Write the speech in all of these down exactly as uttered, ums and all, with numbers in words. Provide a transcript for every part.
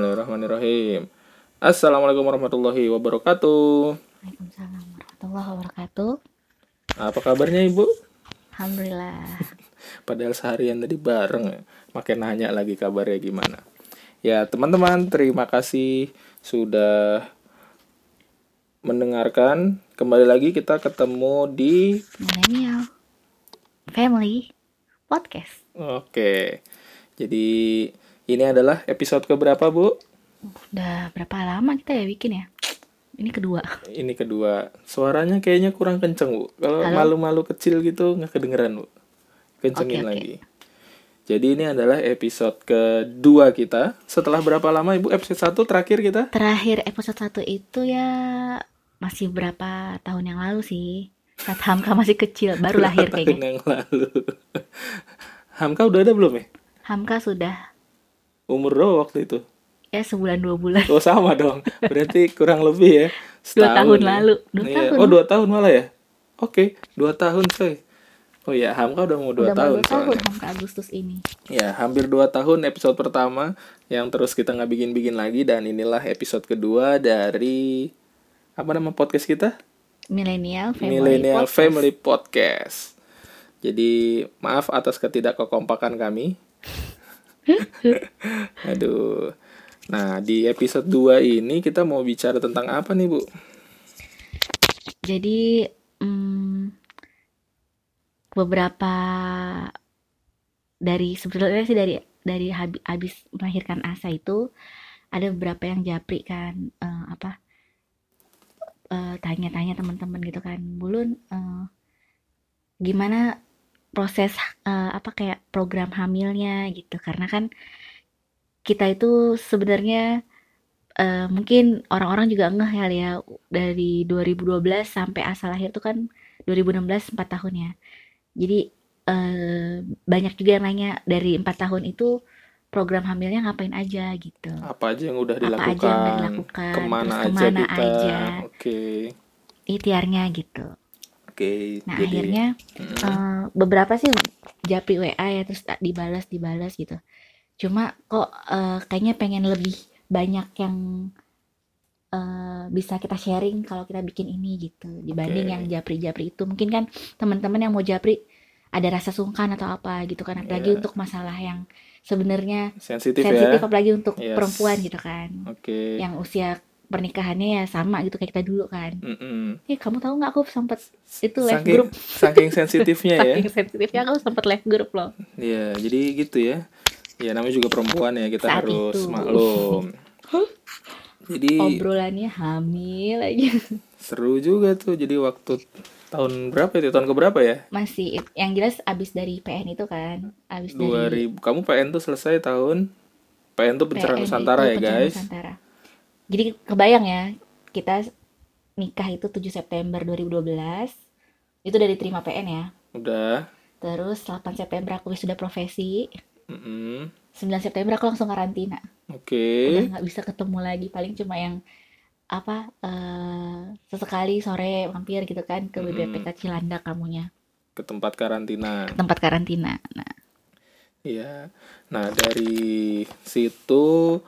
Bismillahirrahmanirrahim. Assalamualaikum warahmatullahi wabarakatuh. Waalaikumsalam warahmatullahi wabarakatuh. Apa kabarnya Ibu? Alhamdulillah. Padahal seharian tadi bareng, makin nanya lagi kabarnya gimana. Ya teman-teman, terima kasih sudah mendengarkan. Kembali lagi kita ketemu di Millennial Family Podcast. Oke, jadi ini adalah episode keberapa, Bu? Udah berapa lama kita ya bikin ya? Ini kedua. Ini kedua. Suaranya kayaknya kurang kenceng, Bu. Kalau malu-malu kecil gitu nggak kedengeran, Bu. Kencengin okay, lagi. Okay. Jadi ini adalah episode kedua kita. Setelah berapa lama, Ibu? Episode satu terakhir kita? Terakhir episode satu itu ya masih berapa tahun yang lalu sih. Saat Hamka masih kecil, baru lahir kayaknya. Tahun yang lalu. Hamka udah ada belum ya? Hamka sudah. Umur lo waktu itu? Ya sebulan dua bulan. Oh sama dong. Berarti kurang lebih ya setahun. Dua tahun lalu. Dua ya. Tahun. Oh dua tahun malah ya. Oke okay. Dua tahun coy. Oh ya Hamka udah mau dua udah tahun. Udah mau dua tahun Hamka Agustus ini. Ya hampir dua tahun episode pertama yang terus kita nggak bikin-bikin lagi. Dan inilah episode kedua dari apa nama podcast kita? Millennial Family, Millennial Podcast. Family Podcast. Jadi maaf atas ketidakkompakan kami. Aduh. Nah, di episode dua ini kita mau bicara tentang apa nih, Bu? Jadi hmm, beberapa dari sebetulnya sih dari dari habis melahirkan Asa itu ada beberapa yang japri kan eh, apa? Eh, tanya-tanya teman-teman gitu kan. Bulun eh, gimana proses uh, apa kayak program hamilnya gitu, karena kan kita itu sebenarnya uh, mungkin orang-orang juga ngeh ya ya dari dua ribu dua belas sampai Asa lahir tuh kan dua ribu enam belas empat tahun ya. Jadi uh, banyak juga yang nanya dari empat tahun itu program hamilnya ngapain aja gitu. Apa aja yang udah dilakukan? Apa aja yang udah dilakukan? Kemana, terus aja kemana kita? Aja. Oke. Okay. Ikhtiarnya gitu. Okay, nah jadi, akhirnya hmm. uh, beberapa sih japri W A ya terus dibalas dibalas gitu. Cuma kok uh, kayaknya pengen lebih banyak yang uh, bisa kita sharing kalau kita bikin ini gitu dibanding okay. yang japri-japri itu. Mungkin kan teman-teman yang mau japri ada rasa sungkan atau apa gitu kan. Apalagi yeah. untuk masalah yang sebenarnya sensitif, sensitif ya? Apalagi untuk yes. perempuan gitu kan. Okay. Yang usia pernikahannya ya sama gitu kayak kita dulu kan. Eh kamu tahu nggak aku sempat itu live saking, group saking sensitifnya ya. Saking sensitifnya aku sempat live group loh. Iya jadi gitu ya. Ya namanya juga perempuan ya kita saat harus itu. Maklum. Jadi obrolannya hamil aja. Seru juga tuh jadi waktu tahun berapa itu tahun keberapa ya? Masih yang jelas abis dari P N itu kan. Abis dua ribu. Dari kamu P N tuh selesai tahun P N tuh Pencerahan Nusantara ya Pencerahan guys. Nusantara. Jadi kebayang ya, kita nikah itu tujuh September dua ribu dua belas, itu udah diterima P N ya. Udah. Terus delapan September aku sudah profesi, mm-hmm. sembilan September aku langsung karantina. Oke. Okay. Udah gak bisa ketemu lagi, paling cuma yang apa uh, sesekali sore mampir gitu kan ke B B P K mm-hmm. Cilandak kamunya. Ke tempat karantina. Ke tempat karantina, nah. Iya, nah dari situ...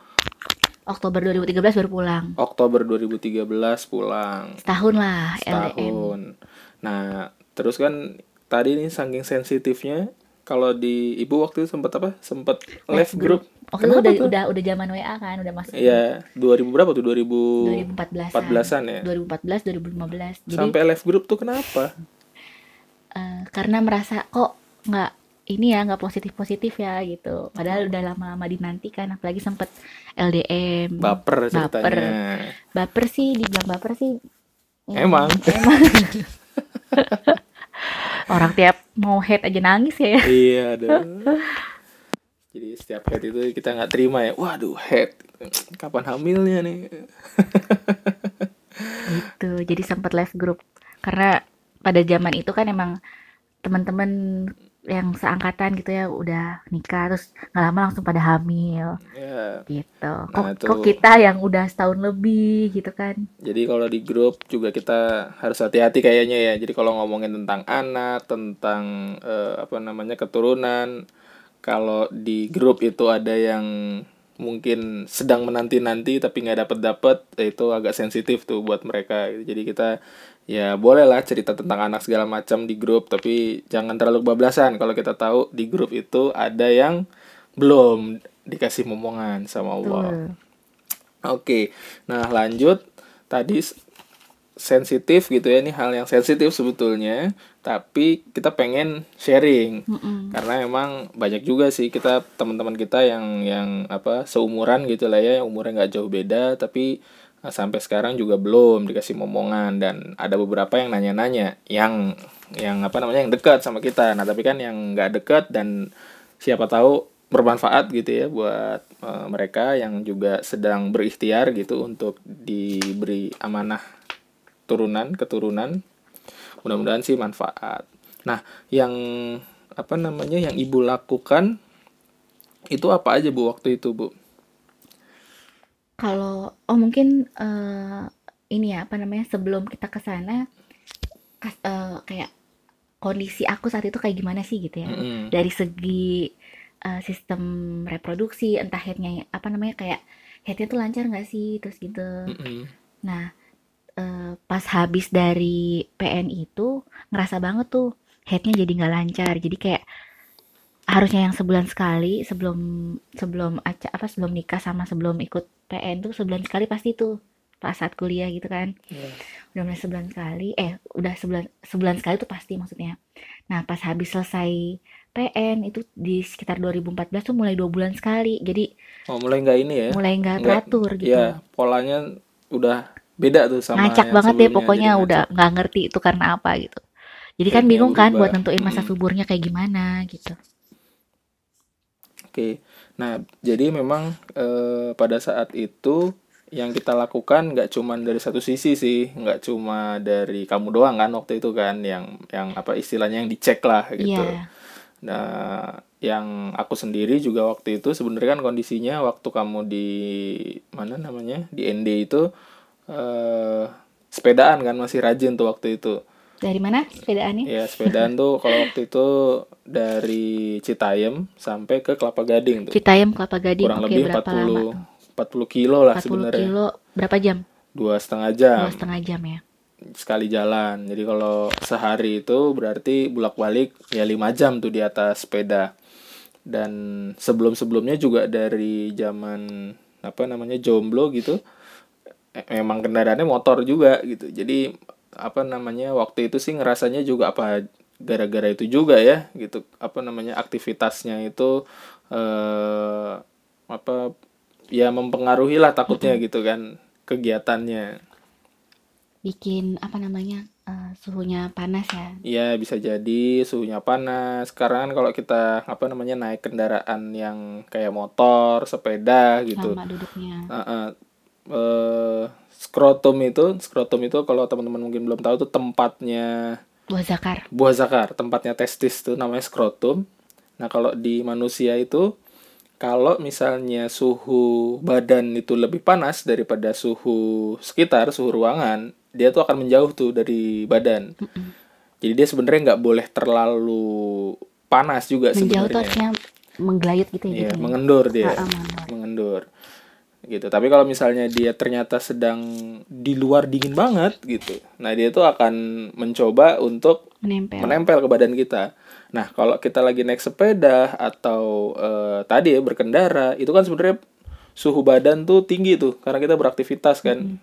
Oktober dua ribu tiga belas baru pulang. Oktober dua ribu tiga belas pulang. Setahun lah. Setahun. L M. Nah, terus kan tadi ini saking sensitifnya, kalau di ibu waktu itu sempat apa? Sempat live group. Waktu itu udah, udah udah zaman W A kan, udah masuk. Iya, dua ribu berapa tuh? dua ribu empat belas ya. dua ribu empat belas dua ribu lima belas. Jadi, sampai live group tuh kenapa? Uh, karena merasa kok nggak ini ya nggak positif-positif ya gitu. Padahal udah lama-lama dinantikan. Apalagi sempet L D M. Baper ceritanya. Baper, baper sih, dibilang baper sih. Emang. Emang. Orang tiap mau head aja nangis ya. Iya dong. Jadi setiap head itu kita nggak terima ya. Waduh head. Kapan hamilnya nih? Gitu. Jadi sempet live group. Karena pada zaman itu kan emang teman-teman yang seangkatan gitu ya udah nikah terus nggak lama langsung pada hamil yeah. gitu kok, nah, kok kita yang udah setahun lebih gitu kan. Jadi kalau di grup juga kita harus hati-hati kayaknya ya. Jadi kalau ngomongin tentang anak, tentang eh, apa namanya keturunan, kalau di grup itu ada yang mungkin sedang menanti-nanti tapi nggak dapet-dapet, itu agak sensitif tuh buat mereka. Jadi kita ya bolehlah cerita tentang anak segala macam di grup, tapi jangan terlalu kebablasan. Kalau kita tahu di grup itu ada yang belum dikasih momongan sama Allah. Oke, nah lanjut. Tadi sensitif gitu ya, ini hal yang sensitif sebetulnya, tapi kita pengen sharing. Mm-mm. Karena emang banyak juga sih kita teman-teman kita yang yang apa seumuran gitu lah ya, yang umurnya nggak jauh beda, tapi sampai sekarang juga belum dikasih momongan. Dan ada beberapa yang nanya-nanya yang yang apa namanya yang dekat sama kita. Nah tapi kan yang nggak dekat dan siapa tahu bermanfaat gitu ya buat e, mereka yang juga sedang berikhtiar gitu untuk diberi amanah turunan keturunan. Mudah-mudahan sih manfaat. Nah yang apa namanya yang ibu lakukan itu apa aja bu waktu itu bu? Kalau oh mungkin uh, ini ya apa namanya sebelum kita kesana kas, uh, kayak kondisi aku saat itu kayak gimana sih gitu ya, mm-hmm. dari segi uh, sistem reproduksi, entah headnya apa namanya kayak headnya tuh lancar nggak sih terus gitu. Mm-hmm. Nah uh, pas habis dari P N itu ngerasa banget tuh headnya jadi nggak lancar, jadi kayak harusnya yang sebulan sekali sebelum sebelum apa sebelum nikah sama sebelum ikut P N tuh sebulan sekali pasti tuh pas saat kuliah gitu kan, yeah. udah mulai sebulan sekali eh udah sebulan sebulan sekali tuh pasti maksudnya. Nah pas habis selesai P N itu di sekitar dua ribu empat belas tuh mulai dua bulan sekali, jadi oh mulai nggak ini ya mulai nggak teratur gitu ya, polanya udah beda tuh sama ngacak banget ya pokoknya, udah nggak ngerti itu karena apa gitu. Jadi kan bingung kan buat nentuin masa suburnya kayak gimana gitu. Oke, nah jadi memang e, pada saat itu yang kita lakukan nggak cuma dari satu sisi sih, nggak cuma dari kamu doang kan waktu itu kan yang yang apa istilahnya yang dicek lah gitu. Yeah. Nah, yang aku sendiri juga waktu itu sebenarnya kan kondisinya waktu kamu di mana namanya di N D itu e, sepedaan kan masih rajin tuh waktu itu. Dari mana sepedaannya? Ya sepedaan tuh kalau waktu itu dari Citayam sampai ke Kelapa Gading tuh. Citayam Kelapa Gading. Kurang okay, lebih empat puluh kilo lah sebenarnya. empat puluh kilo berapa jam? Dua setengah jam. Dua setengah jam ya. Sekali jalan. Jadi kalau sehari itu berarti bolak-balik ya lima jam tuh di atas sepeda. Dan sebelum-sebelumnya juga dari zaman apa namanya jomblo gitu, emang kendaraannya motor juga gitu. Jadi apa namanya waktu itu sih ngerasanya juga apa gara-gara itu juga ya gitu apa namanya aktivitasnya itu eh, apa ya mempengaruhi lah takutnya mm-hmm. gitu kan kegiatannya, bikin apa namanya uh, suhunya panas ya. Iya bisa jadi suhunya panas. Sekarang kan kalau kita apa namanya naik kendaraan yang kayak motor, sepeda gitu. Lama duduknya. Uh-uh. Uh, skrotum itu, skrotum itu kalau teman-teman mungkin belum tahu tuh tempatnya buah zakar. Buah zakar, tempatnya testis tuh namanya skrotum. Nah, kalau di manusia itu kalau misalnya suhu badan itu lebih panas daripada suhu sekitar, suhu ruangan, dia tuh akan menjauh tuh dari badan. Mm-mm. Jadi dia sebenarnya nggak boleh terlalu panas juga sebenarnya. Menjauh tuh artinya menggelayut gitu ya. Iya, gitu. Mengendur dia. Ah, ah, mengendur. mengendur. Gitu. Tapi kalau misalnya dia ternyata sedang di luar dingin banget gitu, nah dia tuh akan mencoba untuk menempel, menempel ke badan kita. Nah kalau kita lagi naik sepeda atau e, tadi ya berkendara, itu kan sebenarnya suhu badan tuh tinggi tuh karena kita beraktivitas kan. Hmm.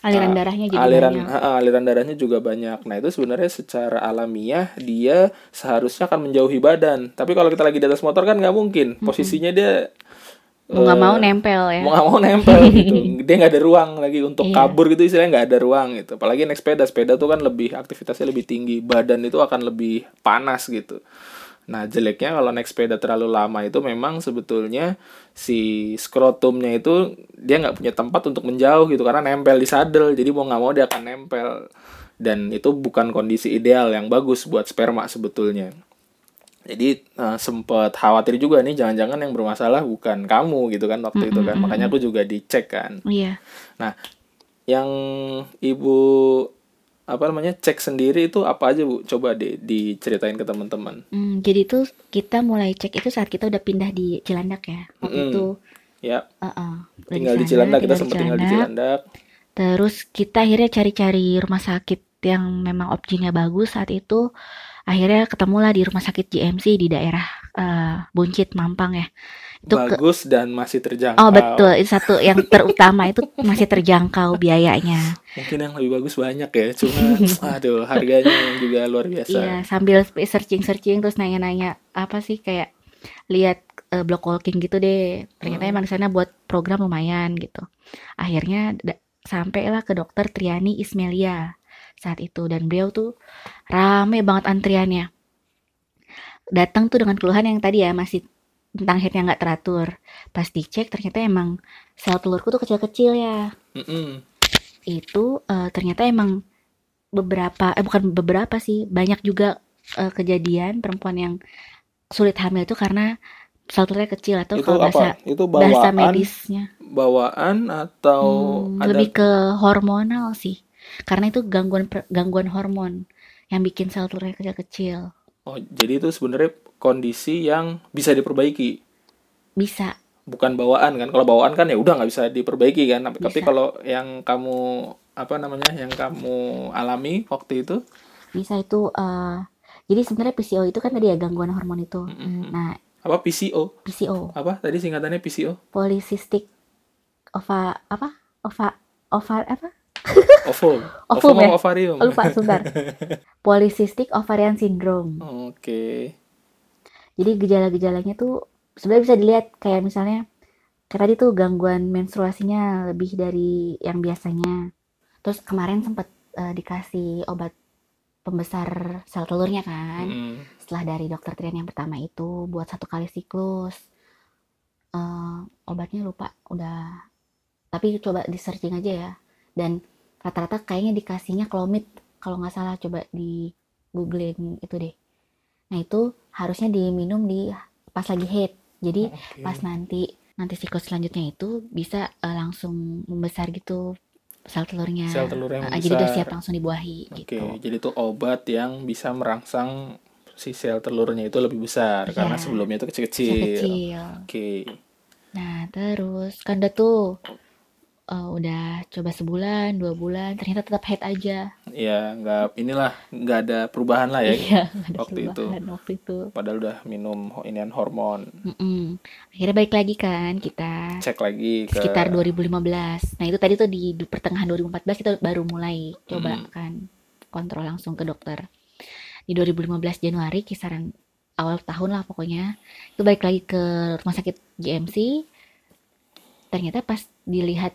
Aliran nah, darahnya juga aliran, banyak. Ha, aliran darahnya juga banyak. Nah itu sebenarnya secara alamiah dia seharusnya akan menjauhi badan. Tapi kalau kita lagi di atas motor kan nggak mungkin. Posisinya hmm. dia mau nggak uh, mau nempel ya, mau nggak mau nempel gitu, dia nggak ada ruang lagi untuk yeah. kabur gitu, istilahnya nggak ada ruang gitu. Apalagi naik sepeda, sepeda tuh kan lebih aktivitasnya lebih tinggi, badan itu akan lebih panas gitu. Nah jeleknya kalau naik sepeda terlalu lama itu memang sebetulnya si skrotumnya itu dia nggak punya tempat untuk menjauh gitu karena nempel di sadel, jadi mau nggak mau dia akan nempel dan itu bukan kondisi ideal yang bagus buat sperma sebetulnya. Jadi uh, sempat khawatir juga nih jangan-jangan yang bermasalah bukan kamu gitu kan waktu mm-hmm. itu kan. Makanya aku juga dicek kan. Iya. Yeah. Nah, yang Ibu apa namanya cek sendiri itu apa aja Bu? Coba di, diceritain ke teman-teman. Mm, jadi itu kita mulai cek itu saat kita udah pindah di Cilandak ya. Waktu mm-hmm. itu Ya. Uh-uh. Tinggal di Cilandak, kita sempat tinggal di Cilandak. Terus kita akhirnya cari-cari rumah sakit yang memang opsinya bagus saat itu. Akhirnya ketemulah di rumah sakit G M C di daerah uh, Buncit, Mampang ya. Itu bagus ke... dan masih terjangkau. Oh betul, itu satu yang terutama itu masih terjangkau biayanya. Mungkin yang lebih bagus banyak ya, cuma aduh harganya yang juga luar biasa. Iya, sambil searching-searching terus nanya-nanya apa sih kayak lihat uh, blog walking gitu deh. Ternyata hmm. emang di sana buat program lumayan gitu. Akhirnya da- sampailah ke dokter Triani Ismelia saat itu, dan beliau tuh rame banget antriannya. Datang tuh dengan keluhan yang tadi ya, masih tentang hairnya nggak teratur. Pas dicek ternyata emang sel telurku tuh kecil-kecil ya. Mm-mm. Itu uh, ternyata emang beberapa eh bukan beberapa sih, banyak juga uh, kejadian perempuan yang sulit hamil itu karena sel telurnya kecil, atau itu kalau bahasa itu bawaan, bahasa medisnya bawaan atau hmm, ada... lebih ke hormonal sih. Karena itu gangguan gangguan hormon yang bikin sel telurnya kecil-kecil. Oh, jadi itu sebenarnya kondisi yang bisa diperbaiki. Bisa. Bukan bawaan kan? Kalau bawaan kan ya udah nggak bisa diperbaiki kan. Bisa. Tapi kalau yang kamu apa namanya yang kamu alami waktu itu? Bisa itu. Uh, jadi sebenarnya P C O itu kan tadi ya gangguan hormon itu. Mm-hmm. Nah. Apa P C O? P C O. Apa tadi singkatannya P C O? Polycystic ova apa ova ova apa? Ovum, ovum atau ovarium? Lupa sebentar. Polycystic Ovarian Syndrome. Oh, oke. Okay. Jadi gejala-gejalanya tuh sebenarnya bisa dilihat kayak misalnya kayak tadi tuh gangguan menstruasinya lebih dari yang biasanya. Terus kemarin sempat uh, dikasih obat pembesar sel telurnya kan. Mm. Setelah dari dokter Trian yang pertama itu buat satu kali siklus. Uh, obatnya lupa udah. Tapi coba di searching aja ya. Dan rata-rata kayaknya dikasihnya klomid kalau nggak salah, coba di googling itu deh. Nah itu harusnya diminum di pas lagi haid, jadi okay. Pas nanti nanti siklus selanjutnya itu bisa uh, langsung membesar gitu sel telurnya, sel telurnya uh, jadi udah siap langsung dibuahi. Oke, okay. Gitu. Jadi itu obat yang bisa merangsang si sel telurnya itu lebih besar, yeah. Karena sebelumnya itu kecil-kecil. Kecil. Oke. Okay. Nah terus kan udah tuh. Uh, udah coba sebulan, dua bulan, ternyata tetap haid aja. Iya, nggak inilah nggak ada perubahan lah ya. Iya, ada waktu perubahan itu. Waktu itu. Padahal udah minum inian hormon. Mm-mm. Akhirnya balik lagi kan kita. Cek lagi ke... sekitar dua ribu lima belas. Nah itu tadi tuh di pertengahan dua ribu empat belas kita baru mulai coba mm. kan kontrol langsung ke dokter. Di dua ribu lima belas Januari kisaran awal tahun lah pokoknya. Itu balik lagi ke rumah sakit G M C. Ternyata pas dilihat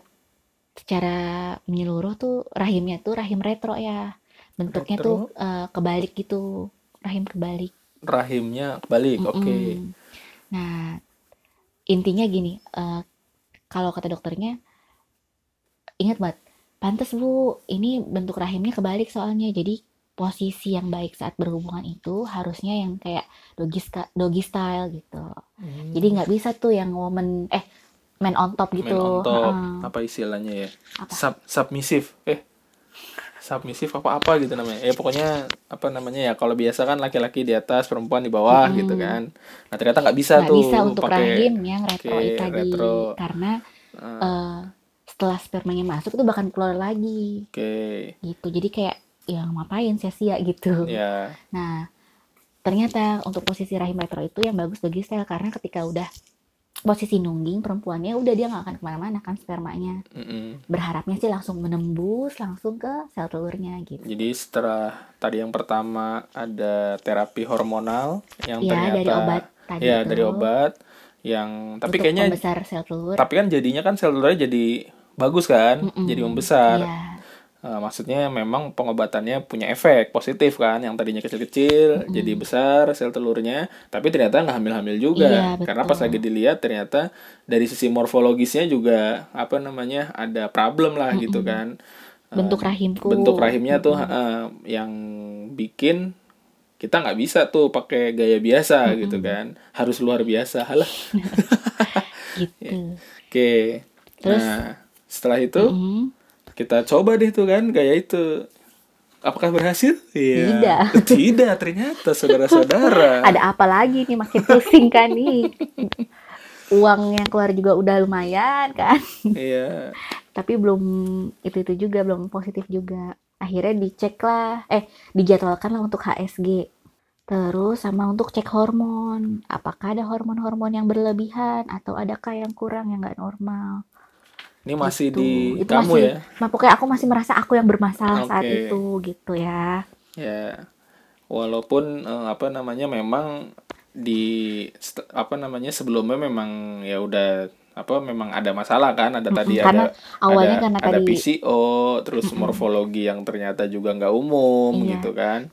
secara menyeluruh tuh rahimnya tuh rahim retro ya, bentuknya retro. Tuh uh, kebalik gitu, rahim kebalik, rahimnya kebalik. Oke, okay. Nah intinya gini, uh, kalau kata dokternya ingat banget, pantes bu ini bentuk rahimnya kebalik soalnya, jadi posisi yang baik saat berhubungan itu harusnya yang kayak doggy, doggy style gitu. hmm. Jadi nggak bisa tuh yang woman eh men on top gitu. Men on top. Hmm. Apa istilahnya ya? Apa? Sub submisif. Eh. Submisif apa-apa gitu namanya. Ya pokoknya apa namanya ya, kalau biasa kan laki-laki di atas, perempuan di bawah hmm. gitu kan. Nah, ternyata nggak bisa gak tuh. Nggak bisa untuk rahim yang retro itu tadi karena hmm. uh, setelah spermanya masuk itu bahkan keluar lagi. Oke. Okay. Gitu. Jadi kayak ya ngapain sia-sia gitu. Yeah. Nah, ternyata untuk posisi rahim retro itu yang bagus bagi sel karena ketika udah posisi nungging perempuannya udah dia nggak akan kemana-mana kan spermanya. Mm-mm. Berharapnya sih langsung menembus langsung ke sel telurnya gitu. Jadi setelah tadi yang pertama ada terapi hormonal yang ya, ternyata dari obat tadi ya itu, dari obat yang tapi kayaknya membesar sel telur. Tapi kan jadinya kan sel telurnya jadi bagus kan, Mm-mm. jadi membesar. Ya. Uh, maksudnya memang pengobatannya punya efek positif kan, yang tadinya kecil-kecil mm. jadi besar sel telurnya, tapi ternyata nggak hamil-hamil juga. Iya, karena pas lagi dilihat ternyata dari sisi morfologisnya juga apa namanya ada problem lah Mm-mm. gitu kan. Uh, bentuk rahimku. Bentuk rahimnya Mm-mm. tuh uh, yang bikin kita nggak bisa tuh pakai gaya biasa Mm-mm. gitu kan, harus luar biasa lah. Gitu. Oke. Okay. Terus nah, setelah itu Mm-mm. kita coba deh tuh kan kayak itu. Apakah berhasil? Iya. Tidak. Tidak ternyata saudara-saudara. Ada apa lagi nih, makin pusing kan nih. uang yang keluar juga udah lumayan kan. Iya. Tapi belum itu-itu juga, belum positif juga. Akhirnya dicek lah, eh dijadwalkan lah untuk H S G. Terus sama untuk cek hormon. Apakah ada hormon-hormon yang berlebihan atau adakah yang kurang yang nggak normal? Ini masih gitu. Di itu kamu masih, ya? Pokoknya aku masih merasa aku yang bermasalah okay. saat itu gitu ya. Ya, walaupun eh, apa namanya memang di apa namanya sebelumnya memang ya udah apa memang ada masalah kan, ada mm-hmm. tadi karena ada awalnya ada, karena ada tadi... P C O, terus mm-hmm. morfologi yang ternyata juga nggak umum iya. gitu kan.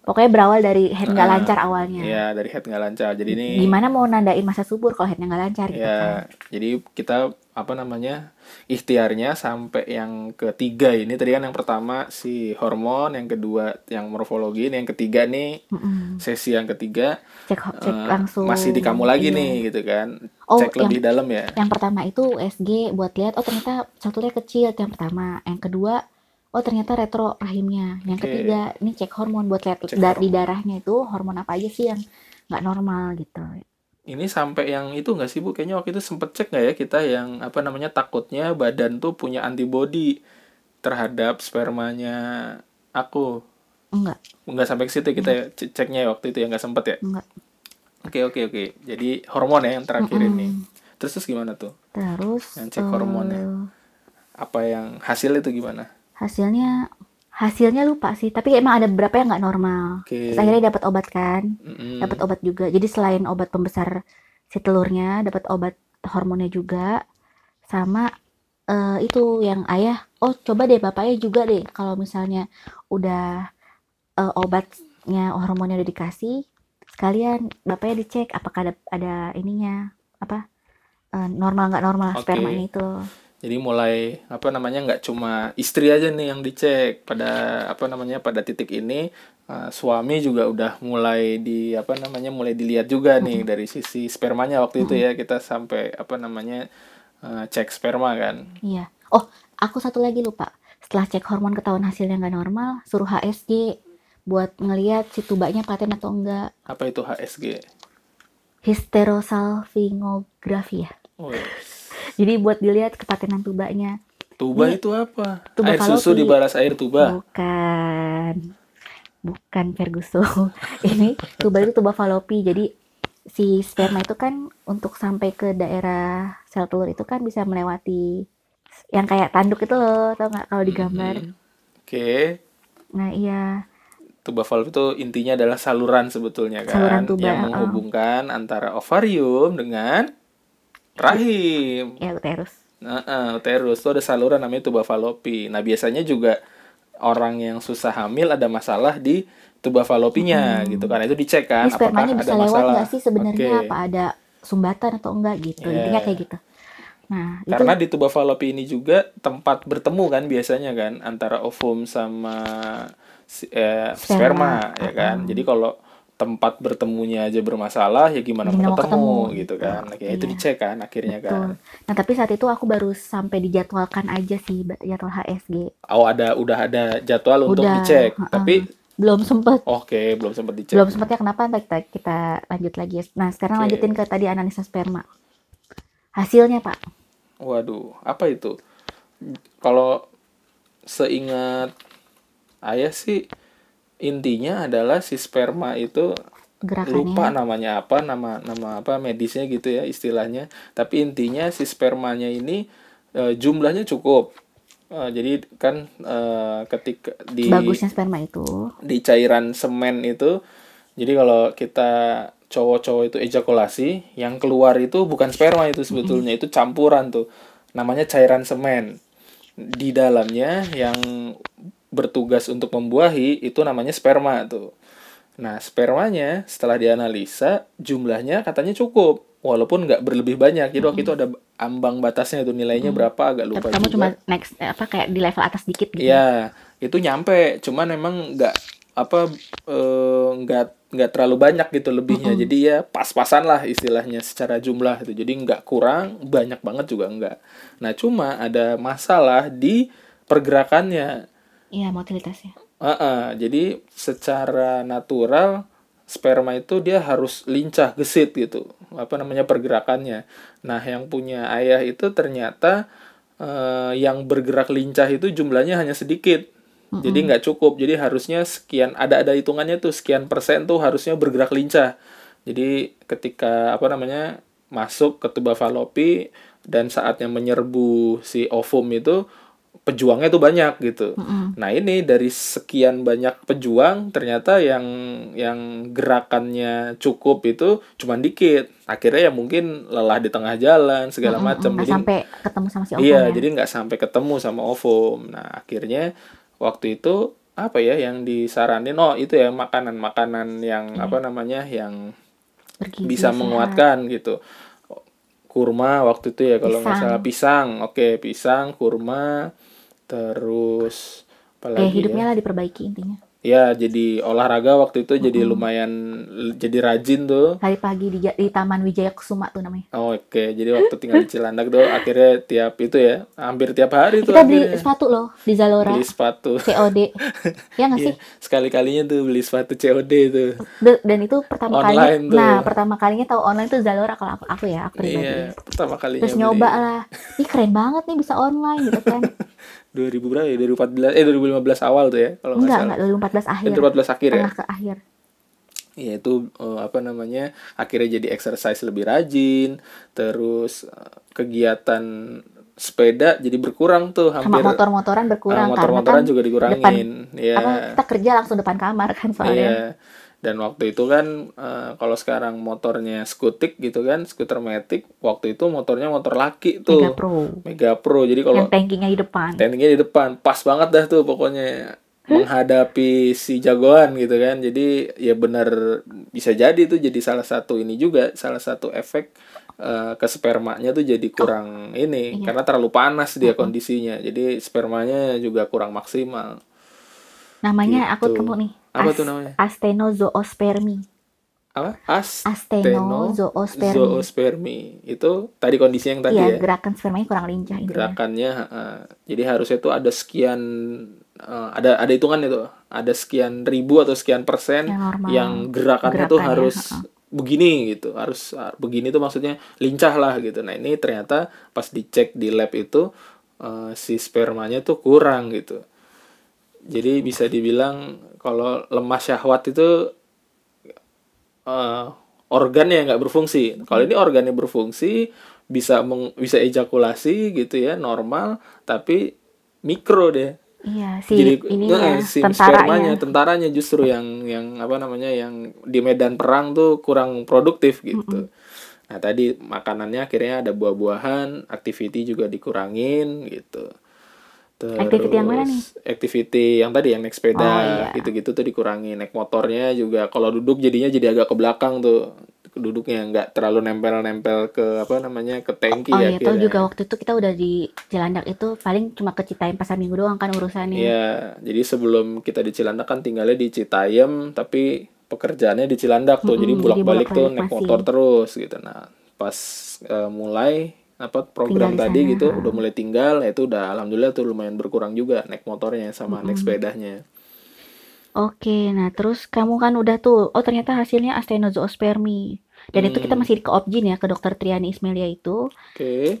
Pokoknya berawal dari head nggak uh, lancar awalnya. Iya, dari head nggak lancar. Jadi ini gimana mau nandain masa subur kalau headnya nggak lancar gitu ya, kan. Jadi kita apa namanya ikhtiarnya sampai yang ketiga ini. Tadi kan yang pertama si hormon, yang kedua yang morfologi, yang ketiga nih mm-hmm. sesi yang ketiga cek, cek uh, langsung masih di kamu lagi iya. nih gitu kan. Oh, cek yang, lebih dalam ya. Yang pertama itu U S G buat lihat oh ternyata cangkulnya kecil yang pertama. Yang kedua oh ternyata retro rahimnya. Yang okay. ketiga, ini cek hormon buat lihat da- di darahnya itu hormon apa aja sih yang nggak normal gitu. Ini sampai yang itu nggak sih Bu? Kayaknya waktu itu sempet cek nggak ya kita yang apa namanya takutnya badan tuh punya antibody terhadap spermanya aku. Enggak. Enggak sampai ke situ kita enggak. Ceknya waktu itu ya nggak sempet ya. Enggak. Oke oke oke. Jadi hormon ya yang terakhir mm-hmm. ini. Terus terus gimana tuh? Terus. Yang cek uh... hormonnya. Apa yang hasil itu gimana? Hasilnya hasilnya lupa sih, tapi emang ada beberapa yang nggak normal. Okay. Terus akhirnya dapat obat kan, mm-hmm. dapat obat juga. Jadi selain obat pembesar si telurnya, dapat obat hormonnya juga, sama uh, itu yang ayah. Oh coba deh bapaknya juga deh, kalau misalnya udah uh, obatnya hormonnya udah dikasih, sekalian bapaknya dicek apakah ada, ada ininya apa uh, normal nggak normal okay. spermanya itu. Jadi mulai apa namanya nggak cuma istri aja nih yang dicek pada apa namanya pada titik ini uh, suami juga udah mulai di apa namanya mulai dilihat juga nih mm-hmm. dari sisi spermanya waktu mm-hmm. itu ya kita sampai apa namanya uh, cek sperma kan. Iya. Oh aku satu lagi lupa, setelah cek hormon ketahuan hasilnya nggak normal suruh H S G buat ngelihat si tubanya paten atau enggak. Apa itu H S G? Hysterosalpingografi ya. Oh, yes. Jadi buat dilihat kepatenan tubanya. Tuba ini, itu apa? Tuba air susu di... dibaras air tuba? Bukan. Bukan Ferguson. Ini tuba itu tuba falopi. Jadi si sperma itu kan untuk sampai ke daerah sel telur itu kan bisa melewati yang kayak tanduk itu loh. Tau gak kalau digambar? Hmm. Oke. Okay. Nah iya. Tuba falopi itu intinya adalah saluran sebetulnya kan. Saluran tuba. Yang menghubungkan oh. antara ovarium dengan... rahim. Ya, uterus. Nah, uh, uterus itu ada saluran namanya tuba falopi. Nah, biasanya juga orang yang susah hamil ada masalah di tuba falopinya hmm. gitu kan. Itu dicek kan apakah ada masalah. Spermanya bisa lewat enggak sih sebenarnya okay. apa ada sumbatan atau enggak gitu. Yeah. Intinya kayak gitu. Nah, karena itu... di tuba falopi ini juga tempat bertemu kan biasanya kan antara ovum sama eh, sperma. sperma ya kan. Uh-huh. Jadi kalau tempat bertemunya aja bermasalah ya gimana mau ketemu, ketemu gitu kan. Nah, kayak iya. itu dicek kan akhirnya betul. Kan. Nah, tapi saat itu aku baru sampai dijadwalkan aja sih jadwal H S G. Oh, ada udah ada jadwal udah, untuk dicek, uh-uh. tapi belum sempat. Oke, okay, belum sempat dicek. Belum sempat ya kenapa nanti kita, kita lanjut lagi. Nah, sekarang okay. lanjutin ke tadi analisa sperma. Hasilnya, Pak. Waduh, apa itu? Kalau seingat ayah sih intinya adalah si sperma itu gerakannya. Lupa namanya apa, nama nama apa medisnya gitu ya istilahnya. Tapi intinya si spermanya ini e, jumlahnya cukup. E, jadi kan e, ketika di bagusnya sperma itu di cairan semen itu. Jadi kalau kita cowok-cowok itu ejakulasi, yang keluar itu bukan sperma itu sebetulnya mm-hmm. itu campuran tuh. Namanya cairan semen. Di dalamnya yang bertugas untuk membuahi itu namanya sperma tuh. Nah spermanya setelah dianalisa jumlahnya katanya cukup walaupun nggak berlebih banyak. Jadi waktu mm-hmm. itu ada ambang batasnya tuh nilainya mm-hmm. berapa agak lupa. Tapi kamu juga. Cuma next apa kayak di level atas dikit gitu. Iya itu nyampe cuman memang nggak apa nggak e, nggak terlalu banyak gitu lebihnya. Mm-hmm. Jadi ya pas-pasan lah istilahnya secara jumlah itu. Jadi nggak kurang banyak banget juga nggak. Nah cuma ada masalah di pergerakannya. Iya, motilitasnya. Uh-uh, jadi secara natural sperma itu dia harus lincah, gesit gitu, apa namanya, pergerakannya. Nah, yang punya ayah itu ternyata eh, yang bergerak lincah itu jumlahnya hanya sedikit. Mm-hmm. Jadi nggak cukup. Jadi harusnya sekian, ada-ada hitungannya tuh, sekian persen tuh harusnya bergerak lincah. Jadi ketika apa namanya masuk ke tuba falopi dan saatnya menyerbu si ovum itu, pejuangnya tuh banyak gitu. Mm-hmm. Nah, ini dari sekian banyak pejuang ternyata yang yang gerakannya cukup itu cuman dikit. Akhirnya ya mungkin lelah di tengah jalan segala mm-hmm. macam. Nggak jadi sampai ketemu sama si ovum. Iya, ya? Jadi nggak sampai ketemu sama ovum. Nah, akhirnya waktu itu apa ya yang disaranin? Oh, itu ya makanan-makanan yang mm. apa namanya yang Bergizi, bisa menguatkan ya. Gitu. Kurma waktu itu ya kalau nggak salah, pisang. Oke, pisang, kurma, terus apa lagi? Eh, hidupnya ya? Lah diperbaiki intinya. Ya, jadi olahraga waktu itu mm-hmm. jadi lumayan, jadi rajin tuh. Hari pagi di, di Taman Wijaya Kusuma tuh namanya. Oh, oke, okay. Jadi waktu tinggal di Cilandak tuh akhirnya tiap itu ya, hampir tiap hari tuh. Kita beli sepatu loh di Zalora. Beli sepatu. C O D. Ya nggak sih? Yeah. Sekali-kalinya tuh beli sepatu C O D tuh. Dan itu pertama online kalinya. Tuh. Nah, pertama kalinya tahu online tuh Zalora kalau aku, aku ya, aku pribadi. Iya, pertama kalinya. Terus beli. Nyoba lah. Ih, keren banget nih bisa online gitu kan. dua ribu berapa ya? dua ribu empat belas eh dua ribu lima belas awal tuh ya kalau enggak salah. Enggak, dua ribu empat belas akhir. dua ribu empat belas akhir ya. Tengah ke akhir. Ya itu eh, apa namanya? Akhirnya jadi exercise lebih rajin, terus kegiatan sepeda jadi berkurang tuh hampir. Sama motor-motoran berkurang uh, motor-motoran kan juga dikurangin. Depan, ya. Apa, kita kerja langsung depan kamar kan soalnya. Ya. Dan waktu itu kan uh, kalau sekarang motornya skutik gitu kan, skuter matic, waktu itu motornya motor laki tuh. Mega Pro. Mega Pro. Jadi kalau tankinya di depan. Tankinya di depan. Pas banget dah tuh pokoknya menghadapi si jagoan gitu kan. Jadi ya benar bisa jadi tuh jadi salah satu ini juga, salah satu efek uh, ke spermanya tuh jadi kurang oh. ini iya. Karena terlalu panas dia uh-huh. kondisinya. Jadi spermanya juga kurang maksimal. Namanya gitu. Aku ketemu nih. Apa As- tuh namanya? Astenozoospermia. Apa? As- Astenozoospermia. Zoospermia. Itu tadi kondisi yang tadi ya. Iya, gerakan spermanya kurang lincah. Gerakannya uh, jadi harusnya tuh ada sekian uh, ada ada hitungan itu. Ada sekian ribu atau sekian persen yang, yang gerakannya, gerakannya tuh harus uh-uh. begini gitu. Harus uh, begini tuh maksudnya lincah lah gitu. Nah, ini ternyata pas dicek di lab itu uh, si spermanya tuh kurang gitu. Jadi bisa dibilang kalau lemah syahwat itu uh, organnya nggak berfungsi. Kalau ini organnya berfungsi, bisa meng, bisa ejakulasi gitu ya, normal, tapi mikro deh. Iya, si jadi, ininya, nah, si tentaranya. Spermanya, tentaranya justru yang yang apa namanya yang di medan perang tuh kurang produktif gitu. Mm-mm. Nah tadi makanannya akhirnya ada buah-buahan, activity juga dikurangin gitu. Terus, activity yang mana nih? Activity yang tadi yang naik sepeda oh, iya. gitu-gitu tuh dikurangi. Naik motornya juga kalau duduk jadinya jadi agak ke belakang tuh. Duduknya nggak terlalu nempel-nempel ke apa namanya ke tangki oh, ya. Oh iya, tahu juga waktu itu kita udah di Cilandak itu paling cuma ke Citayam pasar Minggu doang kan urusannya. Iya, jadi sebelum kita di Cilandak kan tinggalnya di Citayam tapi pekerjaannya di Cilandak tuh. Mm-hmm, jadi bolak-balik tuh naik masih. Motor terus gitu. Nah, pas uh, mulai apa program tadi gitu ha. Udah mulai tinggal itu udah alhamdulillah tuh lumayan berkurang juga naik motornya sama mm-hmm. naik sepedanya. Oke, nah terus kamu kan udah tuh oh ternyata hasilnya astenozoospermia. Dan hmm. itu kita masih ke opjin ya ke dokter Triani Ismelia itu. Oke.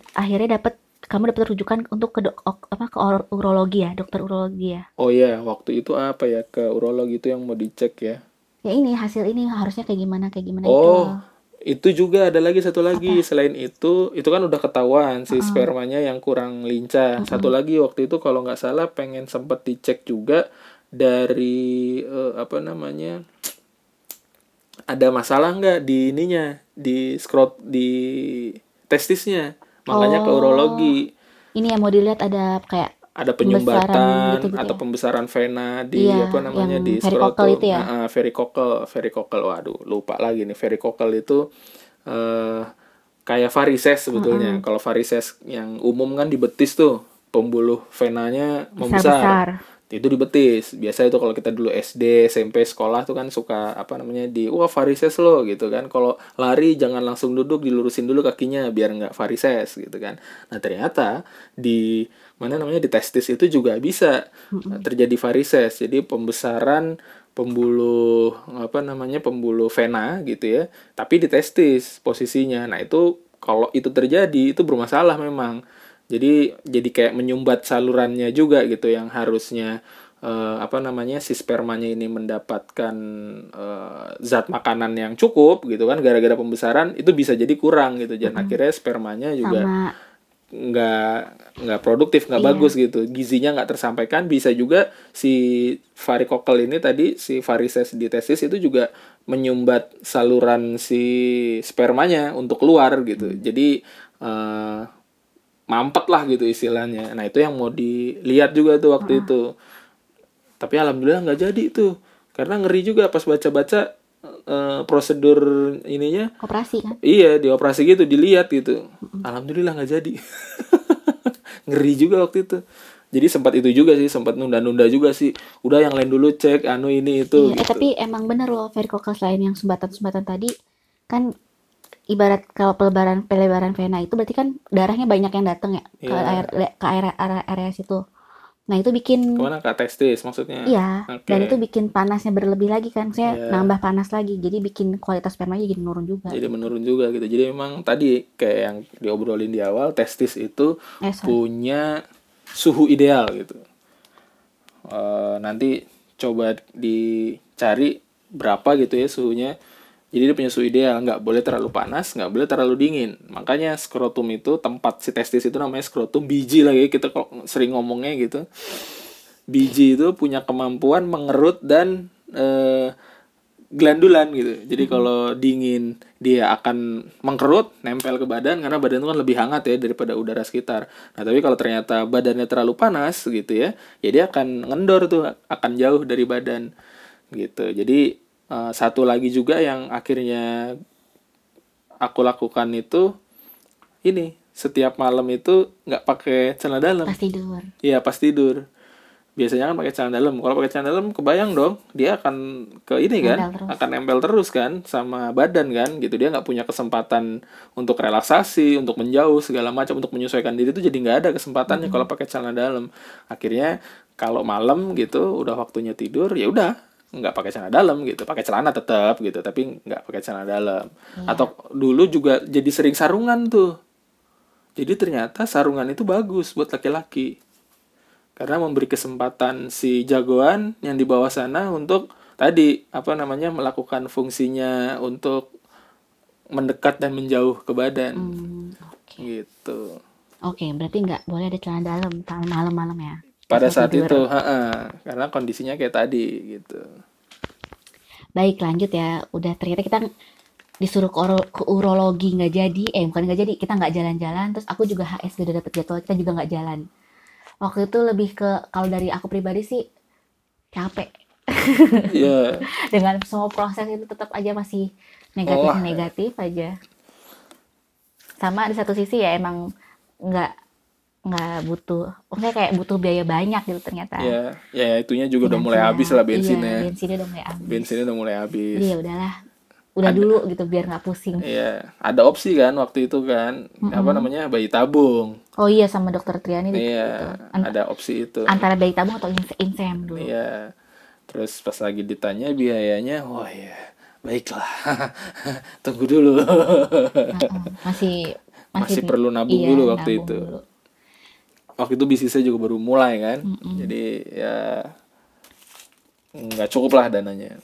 Okay. Akhirnya dapat kamu dapat rujukan untuk ke do, apa ke urologi ya, dokter urologi ya. Oh iya, waktu itu apa ya ke urologi itu yang mau dicek ya. Ya ini hasil ini harusnya kayak gimana kayak gimana oh. itu. Oh. Itu juga ada lagi satu lagi apa? Selain itu itu kan udah ketahuan si uh-uh. spermanya yang kurang lincah uh-uh. satu lagi waktu itu kalau nggak salah pengen sempat dicek juga dari uh, apa namanya ada masalah nggak di ininya di scrot di testisnya makanya oh, ke urologi ini yang mau dilihat ada kayak ada penyumbatan gitu, gitu atau ya? Pembesaran vena di iya, apa namanya di scrotum itu ya? Nah, verikokel verikokel waduh lupa lagi nih verikokel itu eh, kayak varises sebetulnya mm-hmm. kalau varises yang umum kan di betis tuh pembuluh venanya membesar itu di betis biasa itu kalau kita dulu S D S M P sekolah tuh kan suka apa namanya di wah varises lo gitu kan kalau lari jangan langsung duduk dilurusin dulu kakinya biar nggak varises gitu kan nah ternyata di mana namanya di testis itu juga bisa terjadi varises jadi pembesaran pembuluh apa namanya pembuluh vena gitu ya, tapi di testis posisinya. Nah itu kalau itu terjadi itu bermasalah memang. Jadi jadi kayak menyumbat salurannya juga gitu, yang harusnya eh, apa namanya si spermanya ini mendapatkan eh, zat makanan yang cukup gitu kan, gara-gara pembesaran itu bisa jadi kurang gitu. Dan hmm. akhirnya spermanya juga sama. nggak nggak produktif, nggak yeah. bagus gitu, gizinya nggak tersampaikan. Bisa juga si varikokel ini tadi, si varises di testis itu juga menyumbat saluran si spermanya untuk keluar gitu. Mm. Jadi uh, mampet lah gitu istilahnya. Nah itu yang mau dilihat juga tuh waktu uh. itu. Tapi alhamdulillah nggak jadi tuh, karena ngeri juga pas baca-baca Uh, prosedur ininya operasi kan? Iya, di operasi gitu dilihat gitu. Mm-hmm. Alhamdulillah nggak jadi. Ngeri juga waktu itu. Jadi sempat itu juga sih, sempat nunda-nunda juga sih. Udah yang lain dulu, cek anu ini itu. Iya, gitu. eh, tapi emang benar loh, varikokel selain yang sumbatan-sumbatan tadi kan, ibarat kalau pelebaran pelebaran vena itu berarti kan darahnya banyak yang datang ya yeah. ke air, ke area area, area situ. Nah itu bikin kemana, ke testis maksudnya? Iya, okay. Dan itu bikin panasnya berlebih lagi kan, saya yeah. nambah panas lagi, jadi bikin kualitas spermanya jadi menurun juga. Jadi menurun juga gitu. Jadi memang tadi kayak yang diobrolin di awal, testis itu eh, punya suhu ideal gitu. E, nanti coba dicari berapa gitu ya suhunya. Jadi dia punya suhu ideal, nggak boleh terlalu panas, nggak boleh terlalu dingin. Makanya skrotum itu, tempat si testis itu namanya skrotum, biji lagi kita kok sering ngomongnya gitu. Biji itu punya kemampuan mengerut dan eh, glandulan gitu. Jadi hmm. kalau dingin dia akan mengkerut, nempel ke badan, karena badan itu kan lebih hangat ya daripada udara sekitar. Nah tapi kalau ternyata badannya terlalu panas gitu ya, ya dia akan ngendor tuh, akan jauh dari badan gitu. Jadi Uh, satu lagi juga yang akhirnya aku lakukan itu ini, setiap malam itu nggak pakai celana dalam. Pas tidur. Iya pas tidur. Biasanya kan pakai celana dalam. Kalau pakai celana dalam kebayang dong, dia akan ke ini kan, akan nempel terus kan sama badan kan, gitu. Dia nggak punya kesempatan untuk relaksasi, untuk menjauh segala macam, untuk menyesuaikan diri itu jadi nggak ada kesempatannya hmm. kalau pakai celana dalam. Akhirnya kalau malam gitu, udah waktunya tidur, ya udah. Nggak pakai celana dalam gitu, pakai celana tetap gitu, tapi nggak pakai celana dalam. Ya. Atau dulu juga jadi sering sarungan tuh. Jadi ternyata sarungan itu bagus buat laki-laki, karena memberi kesempatan si jagoan yang di bawah sana untuk tadi apa namanya melakukan fungsinya untuk mendekat dan menjauh ke badan. Hmm, okay. Gitu. Oke, okay, berarti nggak boleh ada celana dalam malam-malam ya. Pada saat tidur. Itu, ha-ha, karena kondisinya kayak tadi gitu. Baik, lanjut ya. Udah ternyata kita disuruh ke, uro- ke urologi nggak jadi, eh bukan nggak jadi, kita nggak jalan-jalan. Terus aku juga H S udah dapet jadwal, kita juga nggak jalan. Waktu itu lebih ke, kalau dari aku pribadi sih capek. Yeah. Dengan semua proses itu tetap aja masih negatif-negatif oh. aja. Sama di satu sisi ya emang nggak. nggak butuh, maksudnya kayak butuh biaya banyak gitu ternyata. Iya, ya, ya itunya juga bensinnya, udah mulai habis lah bensinnya. Iya, bensinnya udah mulai habis. Bensinnya udah mulai habis. Iya, udahlah, udah ada, dulu gitu biar nggak pusing. Iya, ada opsi kan waktu itu kan, mm-hmm. apa namanya bayi tabung. Oh iya, sama dokter Triani. Iya, gitu. An- ada opsi itu. Antara bayi tabung atau insem dulu. Iya, terus pas lagi ditanya biayanya, wah oh, ya baiklah, tunggu dulu. masih, masih masih perlu nabung iya, dulu waktu nabung itu. Dulu. Waktu itu bisnisnya juga baru mulai kan, mm-mm. jadi ya nggak cukup lah dananya.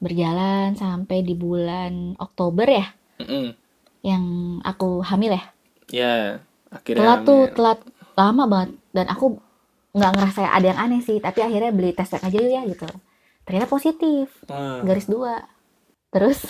Berjalan sampai di bulan Oktober ya, mm-mm. yang aku hamil ya. Ya akhirnya. Telat hamil. Tuh telat lama banget, dan aku nggak ngerasa ada yang aneh sih, tapi akhirnya beli tes aja dulu ya gitu. Ternyata positif, hmm. garis dua. Terus.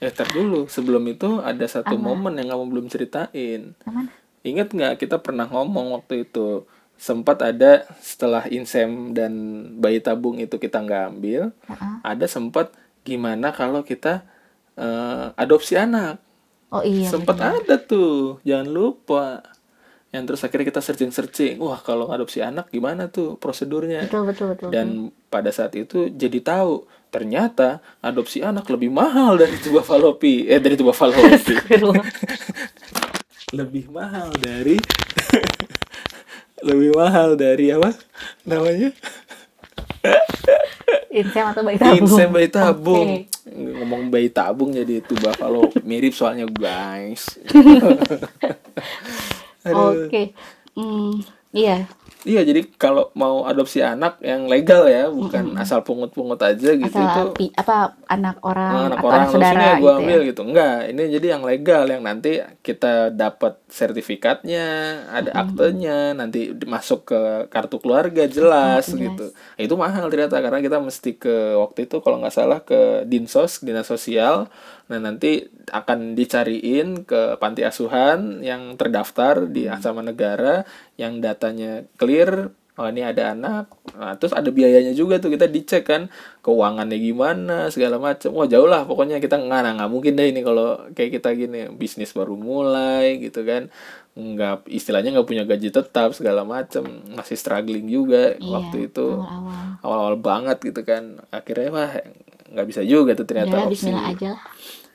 Ya tar dulu, sebelum itu ada satu Ama. momen yang kamu belum ceritain. Aman. Ingat nggak kita pernah ngomong waktu itu sempat ada setelah insem dan bayi tabung itu kita nggak ambil, uh-huh. ada sempat gimana kalau kita uh, adopsi anak? Oh iya. Sempat ada tuh, jangan lupa. Yang terus akhirnya kita searching-searching, wah kalau adopsi anak gimana tuh prosedurnya? Betul betul betul. Dan pada saat itu jadi tahu ternyata adopsi anak lebih mahal dari tuba falopi, eh dari tuba falopi. lebih mahal dari lebih mahal dari apa namanya Insem atau bayi tabung? Insem bayi tabung. Okay. Ngomong bayi tabung jadi itu buffalo mirip soalnya guys. Oke. Okay. Mm, iya. Iya, jadi kalau mau adopsi anak yang legal ya, bukan mm-hmm. asal pungut-pungut aja gitu. Asal itu, apa anak orang, anak atau orang, anak saudara gitu gua ambil ya? Gitu. Enggak, ini jadi yang legal yang nanti kita dapat sertifikatnya, ada mm-hmm. aktenya, nanti masuk ke kartu keluarga jelas mm-hmm. gitu. Nah, itu mahal ternyata karena kita mesti ke waktu itu kalau nggak salah ke Dinsos, Dinas Sosial. Nah, nanti akan dicariin ke panti asuhan yang terdaftar di asrama negara yang datanya clear, oh ini ada anak. Nah, terus ada biayanya juga tuh, kita dicek kan keuangannya gimana segala macam. Wah, jauh lah pokoknya kita nggak nggak mungkin deh ini kalau kayak kita gini, bisnis baru mulai gitu kan. Nggak, istilahnya nggak punya gaji tetap segala macam, masih struggling juga iya, waktu itu awal-awal. awal-awal banget gitu kan. Akhirnya wah nggak bisa juga tuh ternyata opsi. Bismillah aja lah.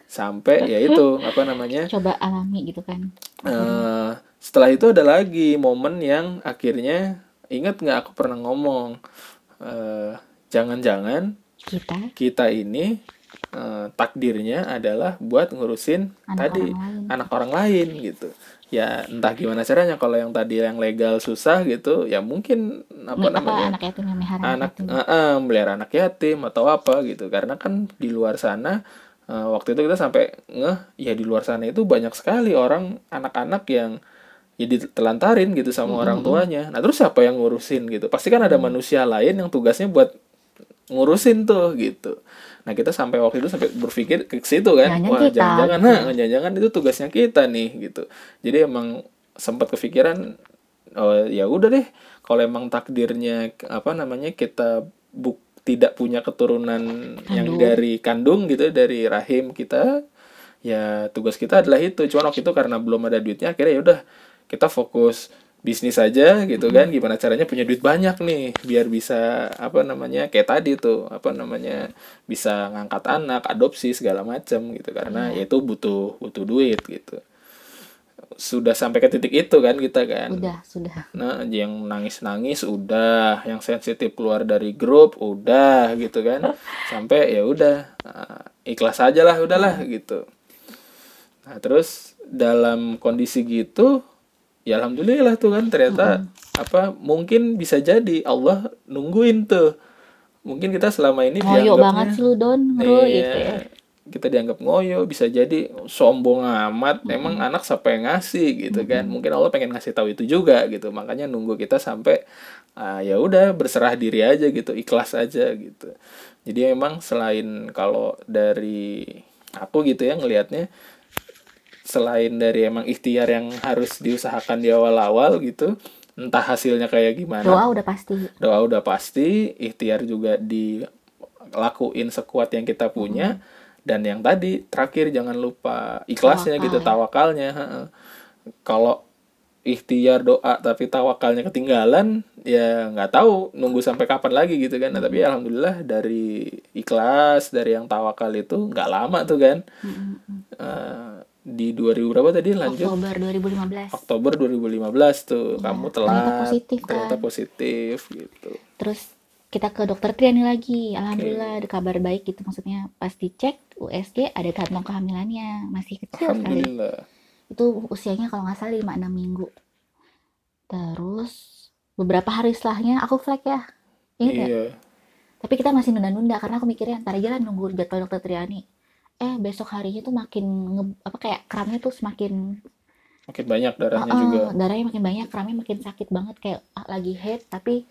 Sampai ya itu apa namanya coba alami gitu kan. Uh, setelah itu ada lagi momen yang akhirnya ingat nggak aku pernah ngomong uh, jangan-jangan kita kita ini uh, takdirnya adalah buat ngurusin anak tadi orang anak orang lain gitu ya, entah gimana caranya. Kalau yang tadi yang legal susah gitu ya, mungkin apa Mel- namanya anak yatim yang melihara anak uh, uh, melihara anak yatim atau apa gitu, karena kan di luar sana Uh, waktu itu kita sampai ngeh ya di luar sana itu banyak sekali orang anak-anak yang ya ditelantarin gitu sama mm-hmm. orang tuanya. Nah terus siapa yang ngurusin gitu? Pasti kan ada mm-hmm. manusia lain yang tugasnya buat ngurusin tuh gitu. Nah kita sampai waktu itu sampai berpikir ke situ kan, jangan wah kita, jangan-jangan, gitu. nah, jangan-jangan itu tugasnya kita nih gitu. Jadi emang sempat kepikiran, oh, ya udah deh kalau emang takdirnya apa namanya kita buk tidak punya keturunan kandung. Yang dari kandung gitu, dari rahim kita, ya tugas kita adalah itu. Cuman waktu itu karena belum ada duitnya, akhirnya yaudah kita fokus bisnis aja gitu kan. Gimana caranya punya duit banyak nih, biar bisa apa namanya kayak tadi tuh apa namanya bisa ngangkat anak, adopsi segala macam gitu. Karena ya itu butuh butuh duit gitu. Sudah sampai ke titik itu kan kita kan. Udah, sudah. Nah, yang nangis-nangis udah, yang sensitif keluar dari grup udah gitu kan. Sampai ya udah, ikhlas aja lah udahlah gitu. Nah, terus dalam kondisi gitu ya alhamdulillah tuh kan ternyata mm-hmm. apa mungkin bisa jadi Allah nungguin tuh. Mungkin kita selama ini dianggapnya ngoyo banget sih lu Don, bro gitu ya. Kita dianggap ngoyo, bisa jadi sombong amat, mm-hmm. emang anak siapa yang ngasih gitu kan. Mm-hmm. Mungkin Allah pengen ngasih tahu itu juga gitu. Makanya nunggu kita sampai uh, ya udah berserah diri aja gitu, ikhlas aja gitu. Jadi emang selain kalau dari aku gitu ya ngelihatnya, selain dari emang ikhtiar yang harus diusahakan di awal-awal gitu, entah hasilnya kayak gimana. Doa udah pasti. Doa udah pasti, ikhtiar juga dilakuin sekuat yang kita punya. Mm-hmm. Dan yang tadi terakhir jangan lupa ikhlasnya tawakal, gitu ya. Tawakalnya. Kalau ikhtiar doa tapi tawakalnya ketinggalan ya nggak tahu nunggu sampai kapan lagi gitu kan. Nah, tapi alhamdulillah dari ikhlas, dari yang tawakal itu nggak lama tuh kan. Hmm. Uh, di dua ribu berapa tadi lanjut? Oktober dua ribu lima belas. Oktober dua ribu lima belas tuh ya, kamu telat ternyata positif, kan? ternyata positif gitu. Terus kita ke dokter Triani lagi, alhamdulillah ada kabar baik gitu, maksudnya pas dicek U S G ada kantong kehamilannya, masih kecil sekali. Itu usianya kalau nggak salah lima sampai enam minggu. Terus beberapa hari setelahnya aku flag ya, ingat iya. ya? Tapi kita masih nunda-nunda karena aku mikirnya ntar aja lah nunggu jadwal dokter Triani. Eh besok harinya tuh makin nge- apa kayak kramnya tuh semakin makin banyak darahnya uh-uh, juga. Darahnya makin banyak, kramnya makin sakit banget kayak lagi head tapi.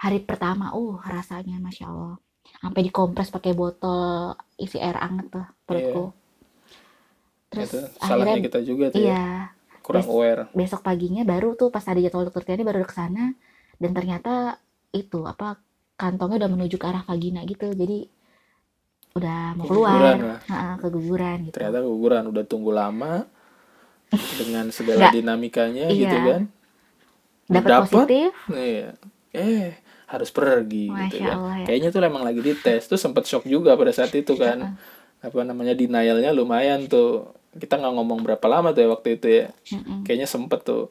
Hari pertama, uh rasanya Masya Allah. Sampai dikompres pakai botol isi air anget tuh perutku. Iya. Terus itu, akhirnya kita juga tuh iya, ya, kurang bes- aware. Besok paginya baru tuh pas ada jadwal dokter Tiani baru kesana. Dan ternyata itu apa kantongnya udah menuju ke arah vagina gitu. Jadi udah mau keluar. Keguguran lah. Keguguran gitu. Ternyata keguguran. Udah tunggu lama dengan segala dinamikanya iya. gitu kan. Dapat positif. Iya. Eh harus pergi Masya gitu kan. Allah, ya. Kayaknya tuh emang lagi dites. Tuh sempet shock juga pada saat itu kan. Apa namanya denialnya lumayan tuh. Kita nggak ngomong berapa lama tuh ya waktu itu ya. Mm-mm. Kayaknya sempet tuh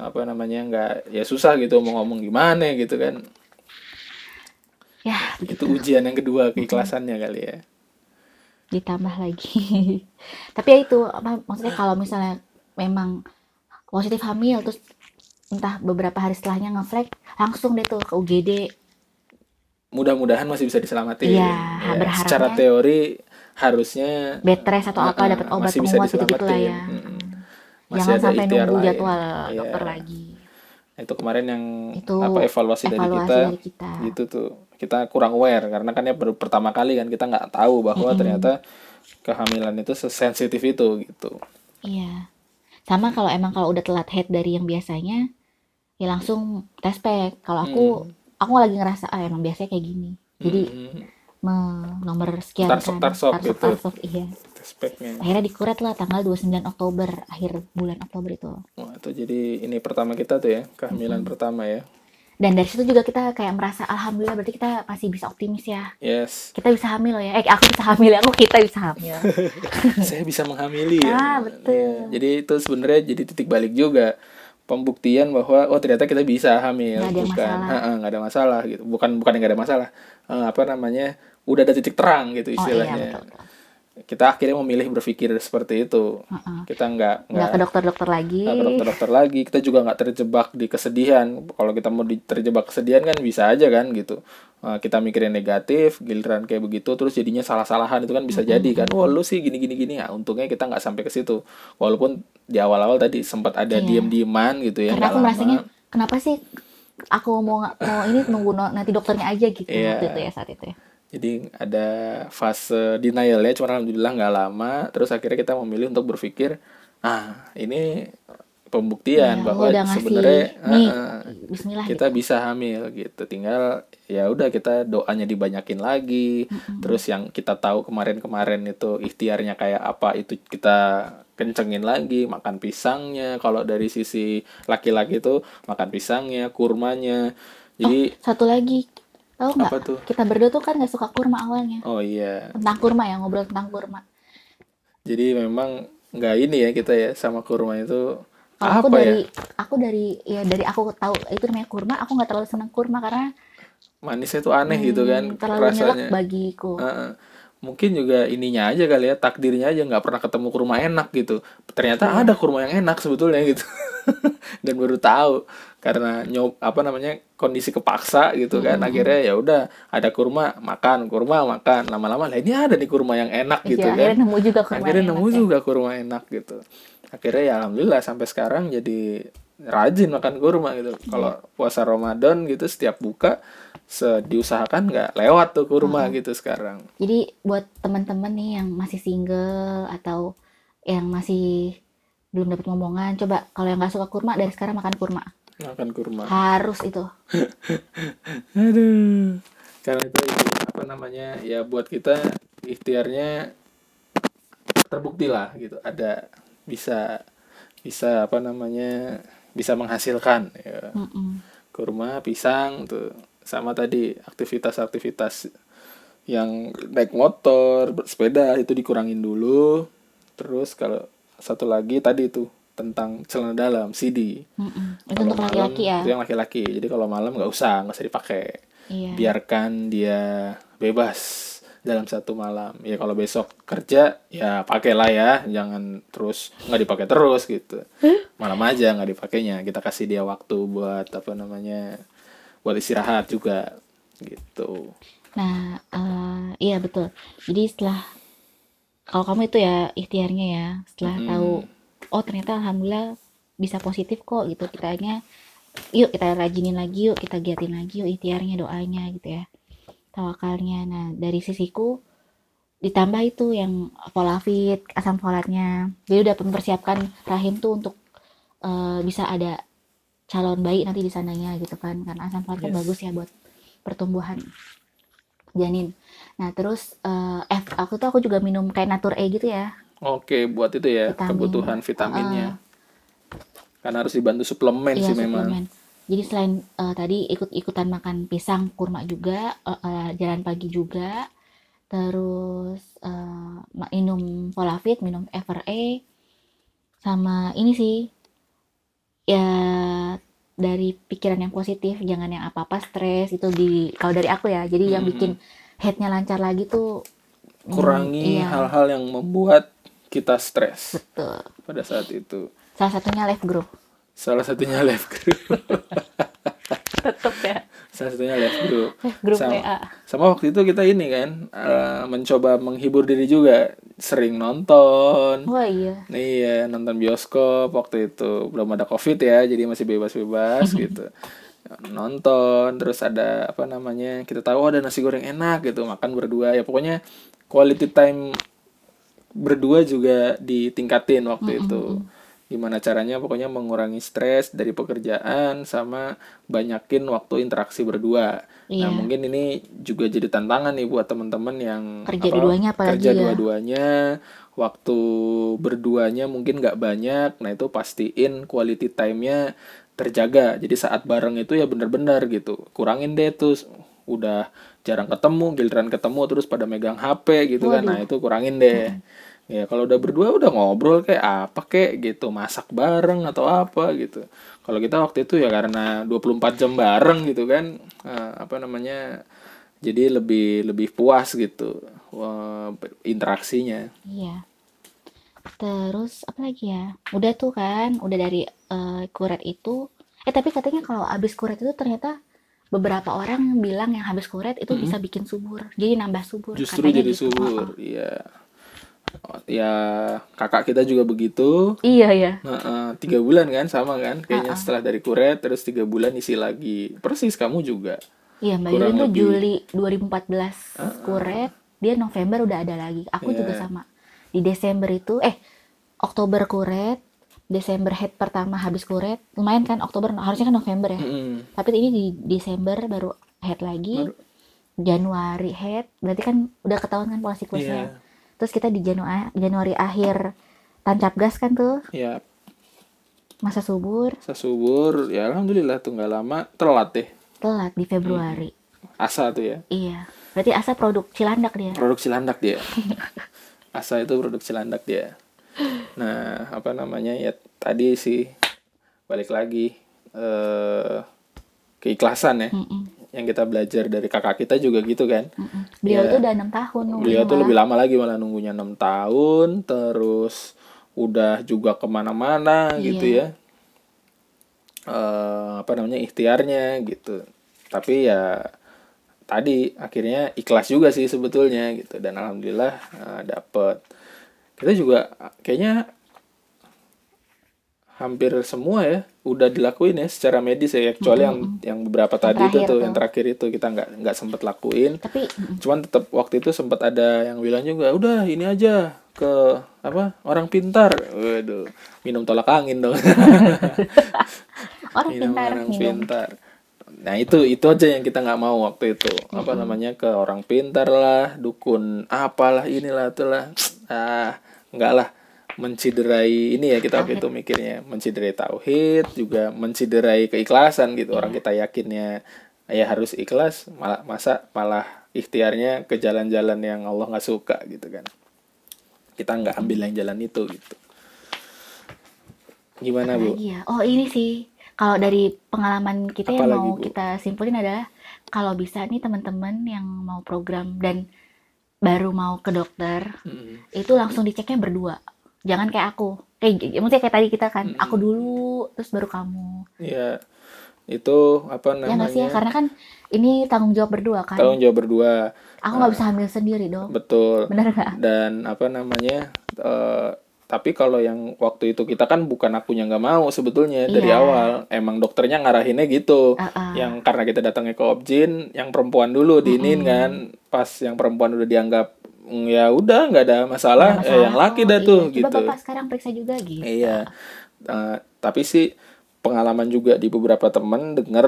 apa namanya nggak ya susah gitu mau ngomong gimana gitu kan. Ya, begitu. Itu ujian yang kedua keikhlasannya hmm. kali ya. Ditambah lagi. Tapi ya itu, maksudnya kalau misalnya memang positif hamil terus entah beberapa hari setelahnya ngeflek, langsung deh tuh ke U G D. Mudah-mudahan masih bisa diselamatin. Iya, ya, berharapnya. Secara teori harusnya bed rest atau apa, uh, dapat obat penguat gitu-gitu lah ya. Hmm. Masih jangan sampai nunggu jadwal ya. Dokter ya. Lagi. Itu kemarin yang itu apa evaluasi, evaluasi dari, kita, dari kita gitu tuh kita kurang aware karena kan ya baru pertama kali kan kita nggak tahu bahwa mm-hmm. ternyata kehamilan itu sesensitif itu gitu. Iya, sama kalau emang kalau udah telat head dari yang biasanya ya langsung tes pack. Kalau aku mm. aku lagi ngerasa ah emang biasanya kayak gini jadi mm-hmm. me, nomor sekian tarsok, kan tarsok, tarsok, tarsok, tarsok iya tes packnya akhirnya dikuret lah tanggal dua puluh sembilan Oktober, akhir bulan Oktober itu. Wah, itu jadi ini pertama kita tuh ya, kehamilan mm-hmm. pertama ya. Dan dari situ juga kita kayak merasa alhamdulillah berarti kita masih bisa optimis ya. Yes. Kita bisa hamil loh ya. Eh aku bisa hamil, aku kita bisa hamil. Saya bisa menghamili ya. Ah, betul. Ya, jadi itu sebenarnya jadi titik balik juga. Pembuktian bahwa oh ternyata kita bisa hamil. Gak ada bukan, heeh, enggak ada masalah gitu. Bukan bukan enggak ada masalah. Uh, apa namanya? Udah ada titik terang gitu istilahnya. Oh, iya, betul. Kita akhirnya memilih berpikir seperti itu. Uh-uh. Kita nggak nggak ke dokter-dokter lagi. Nggak ke dokter-dokter lagi. Kita juga nggak terjebak di kesedihan. Kalau kita mau terjebak kesedihan kan bisa aja kan gitu. Kita mikirin negatif, giliran kayak begitu, terus jadinya salah-salahan itu kan bisa uh-huh. jadi kan. Wah lu sih gini-gini-gini. Ya, untungnya kita nggak sampai ke situ. Walaupun di awal-awal tadi sempat ada yeah. diem-dieman gitu ya. Karena aku merasanya kenapa sih aku mau mau ini nunggu nanti dokternya aja gitu yeah. waktu itu ya saat itu ya. Jadi ada fase denial ya, cuma alhamdulillah nggak lama. Terus akhirnya kita memilih untuk berpikir, ah ini pembuktian ya, bahwa sebenarnya uh, kita gitu. Bisa hamil gitu. Tinggal ya udah kita doanya dibanyakin lagi. Mm-hmm. Terus yang kita tahu kemarin-kemarin itu ikhtiarnya kayak apa itu kita kencengin lagi, makan pisangnya. Kalau dari sisi laki-laki itu makan pisangnya, kurmanya. Jadi oh, satu lagi. Tahu nggak? Kita berdua tuh kan nggak suka kurma awalnya. Oh iya. Tentang kurma ya, ngobrol tentang kurma. Jadi memang nggak ini ya kita ya sama kurma itu. Kalau apa aku dari, ya? Aku dari ya dari aku tahu itu namanya kurma, aku nggak terlalu senang kurma karena manisnya tuh aneh hmm, gitu kan. Terlalu nyelek bagiku. Uh-uh. Mungkin juga ininya aja kali ya, takdirnya aja nggak pernah ketemu kurma enak gitu. Ternyata hmm. ada kurma yang enak sebetulnya gitu. Dan baru tahu karena nyob apa namanya kondisi kepaksa gitu kan hmm. akhirnya ya udah ada kurma makan kurma makan lama-lama lah ini ada nih kurma yang enak gitu ya, kan akhirnya nemu juga kurma akhirnya nemu enak, juga ya. Kurma enak gitu akhirnya ya alhamdulillah sampai sekarang jadi rajin makan kurma gitu hmm. kalau puasa Ramadan gitu setiap buka se- diusahakan nggak lewat tuh kurma hmm. gitu sekarang. Jadi buat teman-teman nih yang masih single atau yang masih belum dapat ngomongan, coba kalau yang nggak suka kurma dari sekarang makan kurma. Makan kurma. Harus itu. Aduh. Karena itu apa namanya ya buat kita ikhtiarnya terbukti lah gitu. Ada bisa bisa apa namanya bisa menghasilkan. Ya. Kurma, pisang tuh sama tadi aktivitas-aktivitas yang naik motor, sepeda itu dikurangin dulu. Terus kalau satu lagi tadi itu tentang celana dalam C D. Mm-mm. Itu untuk malam, laki-laki ya. Itu yang laki-laki. Jadi kalau malam nggak usah, nggak usah dipakai. Iya. Biarkan dia bebas dalam satu malam. Ya kalau besok kerja ya pakailah ya, jangan terus nggak dipakai terus gitu. Malam aja nggak dipakainya. Kita kasih dia waktu buat apa namanya, buat istirahat juga gitu. Nah, uh, iya betul. Jadi setelah kalau kamu itu ya ikhtiarnya ya setelah hmm. tahu oh ternyata alhamdulillah bisa positif kok gitu kitanya yuk kita rajinin lagi yuk kita giatin lagi yuk ikhtiarnya doanya gitu ya tawakalnya. Nah dari sisiku ditambah itu yang folavit asam folatnya jadi udah mempersiapkan rahim tuh untuk uh, bisa ada calon bayi nanti di sananya gitu kan karena asam folat yes. kan bagus ya buat pertumbuhan janin. Nah terus uh, F aku tuh aku juga minum kayak Natur E gitu ya. Oke buat itu ya vitamin. Kebutuhan vitaminnya. Uh, Karena harus dibantu suplemen iya, sih suplemen. Memang. Jadi selain uh, tadi ikut-ikutan makan pisang, kurma juga, uh, uh, jalan pagi juga, terus uh, minum folavit, minum F R E, sama ini sih ya dari pikiran yang positif, jangan yang apa-apa stres itu di kalau dari aku ya. Jadi hmm. yang bikin headnya lancar lagi tuh kurangi hmm, iya. hal-hal yang membuat kita stres. Betul. Pada saat itu. Salah satunya life group. Salah satunya life group. Tetep ya. Salah satunya life group. Life group sama, W A. Sama waktu itu kita ini kan uh, mencoba menghibur diri juga, sering nonton. Wah oh, iya. Iya, nonton bioskop waktu itu. Belum ada Covid ya, jadi masih bebas-bebas gitu. Nonton, terus ada apa namanya? Kita tahu oh, ada nasi goreng enak gitu, makan berdua. Ya pokoknya quality time berdua juga ditingkatin waktu mm-hmm. itu. Gimana caranya pokoknya mengurangi stres dari pekerjaan sama banyakin waktu interaksi berdua. Iya. Nah, mungkin ini juga jadi tantangan nih buat teman-teman yang kerja apa, dua-duanya kerja ya. dua-duanya, waktu berduanya mungkin enggak banyak. Nah, itu pastiin quality time-nya terjaga. Jadi saat bareng itu ya benar-benar gitu. Kurangin deh tuh udah jarang ketemu, giliran ketemu terus pada megang H P gitu. Waduh. Kan. Nah, itu kurangin deh. Hmm. Ya kalau udah berdua udah ngobrol kayak apa kayak gitu, masak bareng atau apa gitu. Kalau kita waktu itu ya karena dua puluh empat jam bareng gitu kan, uh, apa namanya, jadi lebih lebih puas gitu uh, interaksinya. Iya. Terus apa lagi ya? Udah tuh kan, udah dari uh, kuret itu. Eh tapi katanya kalau habis kuret itu ternyata beberapa orang bilang yang habis kuret itu mm-hmm. bisa bikin subur, jadi nambah subur. Justru katanya jadi gitu. Subur, iya. Ya kakak kita juga begitu. Iya ya. Nah, uh, tiga bulan kan sama kan. Kayaknya uh-uh. setelah dari kuret terus tiga bulan isi lagi. Persis kamu juga. Iya Mbak Yuli itu lebih... Juli dua ribu empat belas uh-uh. kuret. Dia November udah ada lagi. Aku yeah. juga sama. Di Desember itu eh Oktober kuret, Desember head pertama habis kuret. Lumayan kan Oktober, harusnya kan November ya. Mm-hmm. Tapi ini di Desember baru head lagi. Baru... Januari head. Berarti kan udah ketahuan kan pola siklusnya. Yeah. Terus kita di Januari, Januari akhir tancap gas kan tuh. Iya. Masa subur. Masa subur, ya alhamdulillah tuh gak lama. Telat deh. Telat di Februari. Hmm. Asa tuh ya. Iya. Berarti Asa produk Cilandak dia. Produk Cilandak dia. Asa itu produk Cilandak dia. Nah, apa namanya ya tadi sih balik lagi eh, keikhlasan ya. Mm-mm. Yang kita belajar dari kakak kita juga gitu kan. Mm-hmm. Beliau ya, tuh udah enam tahun nunggunya. Beliau tuh lebih lama lagi malah nunggunya enam tahun. Terus udah juga kemana-mana yeah. gitu ya. uh, Apa namanya ikhtiarnya gitu. Tapi ya tadi akhirnya ikhlas juga sih sebetulnya gitu. Dan alhamdulillah uh, dapet. Kita juga kayaknya hampir semua ya udah dilakuin ya secara medis ya, kecuali mm-hmm. yang yang beberapa tadi itu tuh, tuh yang terakhir itu kita nggak nggak sempat lakuin. Tapi cuman tetap waktu itu sempat ada yang bilang juga udah ini aja ke apa orang pintar, waduh minum tolak angin dong. orang minum pintar, orang minum. pintar. Nah itu itu aja yang kita nggak mau waktu itu mm-hmm. apa namanya ke orang pintar lah, dukun apalah inilah itulah ah nggak lah. Menciderai ini ya kita waktu itu mikirnya menciderai tauhid juga menciderai keikhlasan gitu. Orang kita yakinnya ya harus ikhlas malah masa malah ikhtiarnya ke jalan-jalan yang Allah nggak suka gitu kan. Kita nggak ambil yang jalan itu gitu. Gimana Bu? Iya. Oh ini sih kalau dari pengalaman kita yang mau Bu? Kita simpulin adalah kalau bisa nih teman-teman yang mau program dan baru mau ke dokter mm-hmm. itu langsung diceknya berdua. Jangan kayak aku, kayak maksudnya kayak tadi kita kan, mm-hmm. aku dulu, terus baru kamu. Iya, itu apa namanya? Ya nggak sih, ya? Karena kan ini tanggung jawab berdua kan. Tanggung jawab berdua. Aku nggak uh, bisa hamil sendiri dong. Betul. Benar nggak? Dan apa namanya? Uh, tapi kalau yang waktu itu kita kan bukan akunya nggak mau sebetulnya yeah. dari awal, emang dokternya ngarahinnya gitu. Uh-uh. Yang karena kita datangnya ke obgyn, yang perempuan dulu diinin mm-hmm. kan, pas yang perempuan udah dianggap. Ya udah nggak ada masalah, masalah. Eh, yang laki oh, dah iya. tuh coba gitu. Coba bapak sekarang periksa juga gitu. Iya, uh, tapi sih pengalaman juga di beberapa teman dengar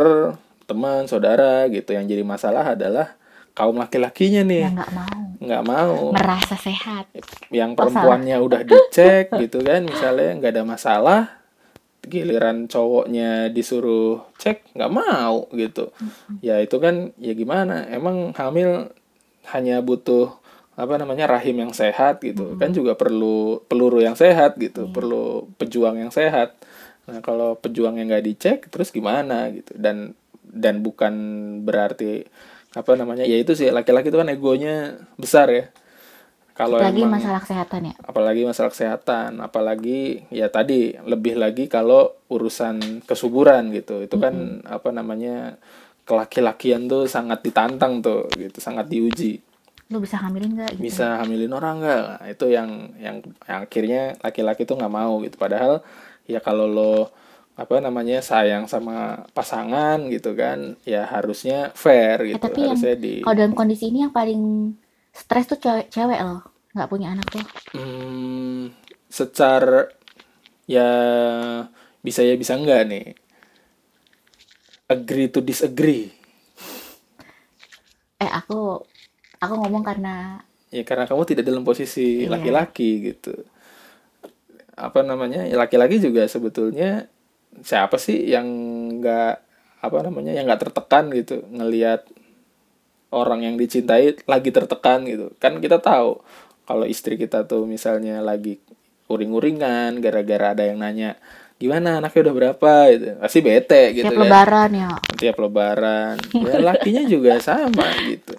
teman saudara gitu yang jadi masalah adalah kaum laki-lakinya nih. Ya, nggak mau. Nggak mau. Merasa sehat. Yang perempuannya masalah. Udah dicek gitu kan, misalnya nggak ada masalah, giliran cowoknya disuruh cek nggak mau gitu. Mm-hmm. Ya itu kan ya gimana? Emang hamil hanya butuh apa namanya rahim yang sehat gitu hmm. kan juga perlu peluru yang sehat gitu hmm. perlu pejuang yang sehat. Nah, kalau pejuangnya nggak dicek, terus gimana gitu? Dan dan bukan berarti apa namanya? Ya itu sih, laki-laki itu kan egonya besar ya. Kalau apalagi emang, masalah kesehatan ya. Apalagi masalah kesehatan, apalagi ya tadi lebih lagi kalau urusan kesuburan gitu. Itu kan mm-hmm. apa namanya? Kelaki-lakian tuh sangat ditantang tuh gitu, sangat diuji. Lu bisa hamilin nggak? Gitu. Bisa hamilin orang nggak? Nah, itu yang, yang yang akhirnya laki-laki tuh nggak mau gitu. Padahal ya kalau lo apa namanya sayang sama pasangan gitu kan, ya harusnya fair gitu. Eh, tapi harusnya yang, di. Kalau dalam kondisi ini yang paling stres tuh cewek, cewek loh, nggak punya anak tuh. Hmm, secara ya bisa ya bisa nggak nih? Agree to disagree. Eh aku. Aku ngomong karena... Ya karena kamu tidak dalam posisi iya. laki-laki gitu. Apa namanya, ya, laki-laki juga sebetulnya siapa sih yang gak... Apa namanya, yang gak tertekan gitu. Ngelihat orang yang dicintai lagi tertekan gitu. Kan kita tahu kalau istri kita tuh misalnya lagi uring-uringan, gara-gara ada yang nanya, gimana anaknya udah berapa gitu. Pasti bete gitu. Tiap kan. Lebaran ya. Tiap lebaran. Ya lakinya juga sama gitu.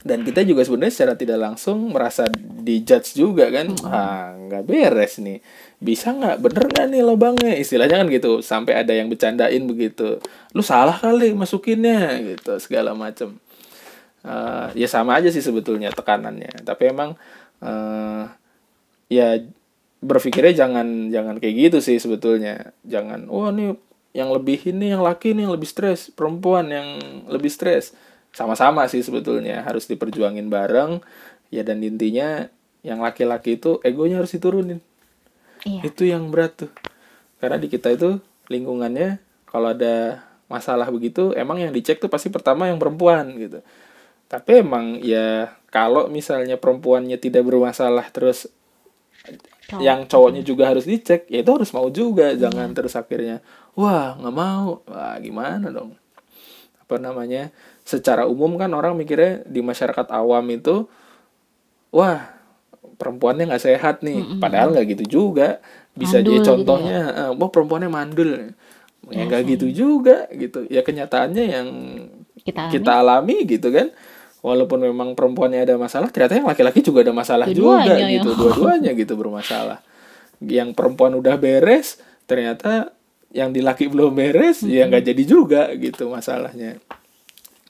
Dan kita juga sebenarnya secara tidak langsung merasa dijudge juga kan, mm-hmm. ah nggak beres nih, bisa nggak, bener nggak nih lubangnya, istilahnya kan gitu, sampai ada yang bercandain begitu, lu salah kali masukinnya gitu segala macam. Uh, ya sama aja sih sebetulnya tekanannya, tapi emang uh, ya berpikirnya jangan jangan kayak gitu sih sebetulnya, jangan wah oh, nih yang lebih ini yang laki nih yang lebih stres, perempuan yang lebih stres. Sama-sama sih sebetulnya, harus diperjuangin bareng ya, dan intinya yang laki-laki itu egonya harus diturunin. Iya. Itu yang berat tuh, karena di kita itu lingkungannya kalau ada masalah begitu emang yang dicek tuh pasti pertama yang perempuan gitu. Tapi emang ya kalau misalnya perempuannya tidak bermasalah terus cowok. Yang cowoknya juga harus dicek, ya itu harus mau juga. Iya. Jangan terus akhirnya wah nggak mau, wah gimana dong apa namanya. Secara umum kan orang mikirnya di masyarakat awam itu, wah perempuannya nggak sehat nih, mm-hmm. padahal nggak gitu juga. Bisa mandul jadi contohnya, gitu ya? Wah perempuannya mandul, ya nggak gitu juga gitu. Ya kenyataannya yang kita alami. kita alami gitu kan, walaupun memang perempuannya ada masalah, ternyata yang laki-laki juga ada masalah dua-duanya juga gitu, dua-duanya gitu bermasalah. Yang perempuan udah beres, ternyata yang di laki belum beres, mm-hmm. ya nggak jadi juga gitu masalahnya.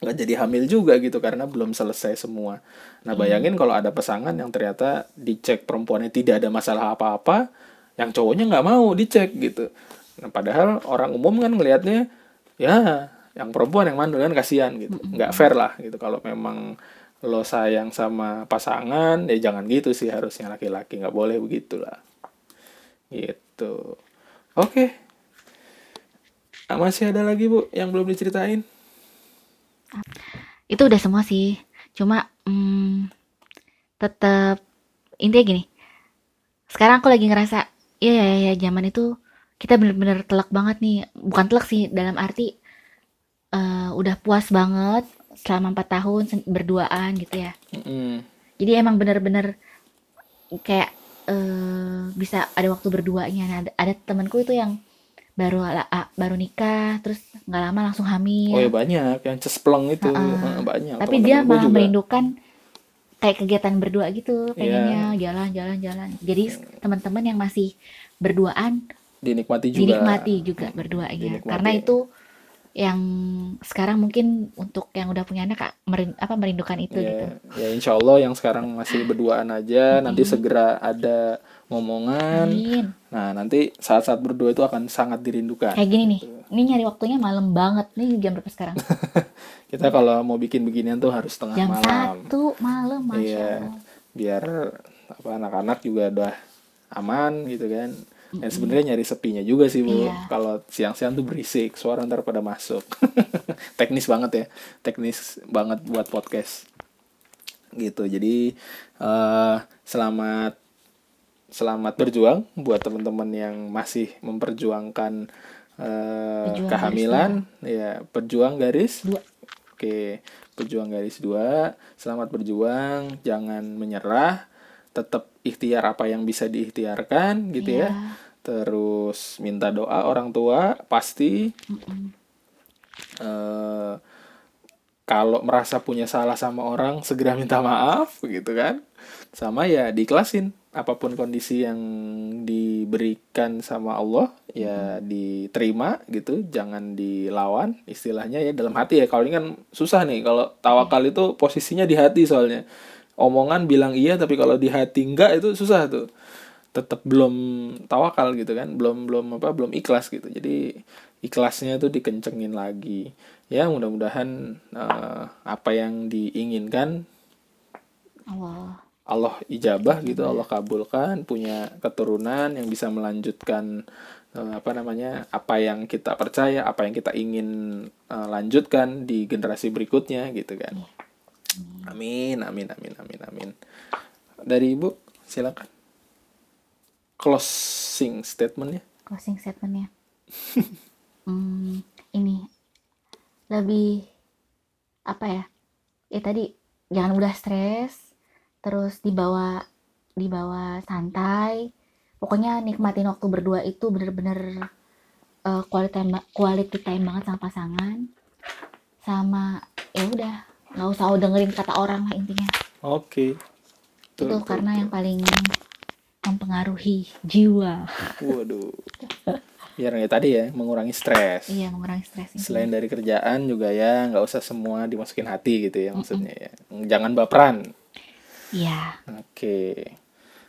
Nggak jadi hamil juga gitu karena belum selesai semua. Nah bayangin kalau ada pasangan yang ternyata dicek perempuannya tidak ada masalah apa-apa, yang cowoknya nggak mau dicek gitu. Nah padahal orang umum kan ngelihatnya ya yang perempuan yang mandul kan kasihan gitu, nggak fair lah gitu. Kalau memang lo sayang sama pasangan ya jangan gitu sih, harusnya laki-laki nggak boleh begitulah gitu. Oke, masih ada lagi Bu yang belum diceritain? Itu udah semua sih, cuma hmm, tetap intinya gini, sekarang aku lagi ngerasa ya ya ya zaman itu kita bener-bener telak banget nih, bukan telak sih dalam arti uh, udah puas banget selama empat tahun berduaan gitu ya. Mm-hmm. Jadi emang bener-bener kayak uh, bisa ada waktu berduanya. Nah, ada, ada temanku itu yang baru baru nikah terus nggak lama langsung hamil. Oh ya banyak yang cespleng itu. Uh-uh. Banyak. Tapi temen dia malah juga merindukan kayak kegiatan berdua gitu, pengennya yeah. jalan-jalan-jalan. Jadi teman-teman yang masih berduaan dinikmati juga. Dinikmati juga berduanya. Dinikmati. Karena itu yang sekarang mungkin untuk yang udah punya anak merin, apa merindukan itu yeah. gitu. Ya insya Allah yang sekarang masih berduaan aja mm-hmm. nanti segera ada ngomongan. Amin. Nah nanti saat-saat berdua itu akan sangat dirindukan. Kayak gini nih, gitu. Ini nyari waktunya malam banget. Nih jam berapa sekarang? Kita ya. Kalau mau bikin beginian tuh harus tengah jam malam. Jam satu malam, Masya iya, Allah. Biar apa, anak-anak juga udah aman gitu kan. Dan mm-hmm. sebenarnya nyari sepinya juga sih Bu. Iya. Kalau siang-siang tuh berisik, suara ntar pada masuk. Teknis banget ya, teknis banget buat podcast. Gitu, jadi uh, selamat Selamat berjuang buat teman-teman yang masih memperjuangkan uh, pejuang kehamilan, ya pejuang garis. Dua. Oke, pejuang garis dua. Selamat berjuang, jangan menyerah, tetap ikhtiar apa yang bisa diikhtiarkan, gitu ya. ya. terus minta doa orang tua pasti. Uh, kalau merasa punya salah sama orang segera minta maaf gitu kan, sama ya diikhlasin apapun kondisi yang diberikan sama Allah ya diterima gitu, jangan dilawan istilahnya ya, dalam hati ya. Kalau ini kan susah nih, kalau tawakal itu posisinya di hati soalnya, omongan bilang iya tapi kalau di hati enggak itu susah tuh, tetap belum tawakal gitu kan, belum belum apa belum ikhlas gitu. Jadi ikhlasnya tuh dikencengin lagi. Ya mudah-mudahan uh, apa yang diinginkan Allah Allah ijabah gitu, Allah kabulkan, punya keturunan yang bisa melanjutkan uh, apa namanya apa yang kita percaya, apa yang kita ingin uh, lanjutkan di generasi berikutnya gitu kan. Amin amin amin amin amin. Dari Ibu silakan closing statementnya. Closing statementnya. Hmm, ini lebih apa ya? Ya tadi jangan mudah stres, terus dibawa dibawa santai. Pokoknya nikmatin waktu berdua itu bener-bener uh, quality time, quality time banget sama pasangan. Sama ya udah, nggak usah dengerin kata orang lah intinya. Oke. Okay. Itu tuh, karena tuh, yang paling mempengaruhi jiwa. Waduh. Biar ya tadi ya, mengurangi stres. Iya, mengurangi stres. Selain dari kerjaan juga ya, nggak usah semua dimasukin hati gitu ya maksudnya ya. Jangan baperan. Iya. Oke.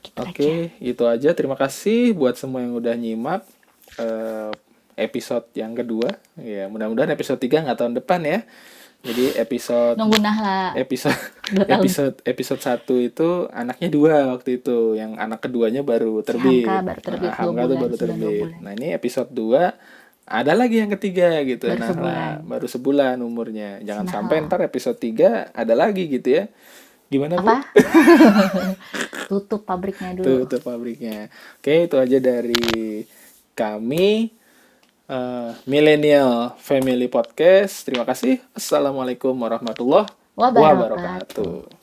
Gitu Oke, aja. Itu aja. Terima kasih buat semua yang udah nyimak uh, episode yang kedua. Ya, mudah-mudahan episode tiga nggak tahun depan ya. Jadi episode Nunggunah lah. Episode episode episode satu itu anaknya dua waktu itu, yang anak keduanya baru terbit. Hamka baru terbit. Nah, Hamka bulan, baru terbit. Nah, ini episode dua ada lagi yang ketiga gitu. Baru nah, sebulan. Nah, baru sebulan umurnya. Jangan nah, sampai ntar episode tiga ada lagi gitu ya. Gimana, apa? Bu? Tutup pabriknya dulu. Tutup pabriknya. Oke, itu aja dari kami. Uh, Millennial Family Podcast. Terima kasih. Assalamualaikum warahmatullahi wabarakatuh.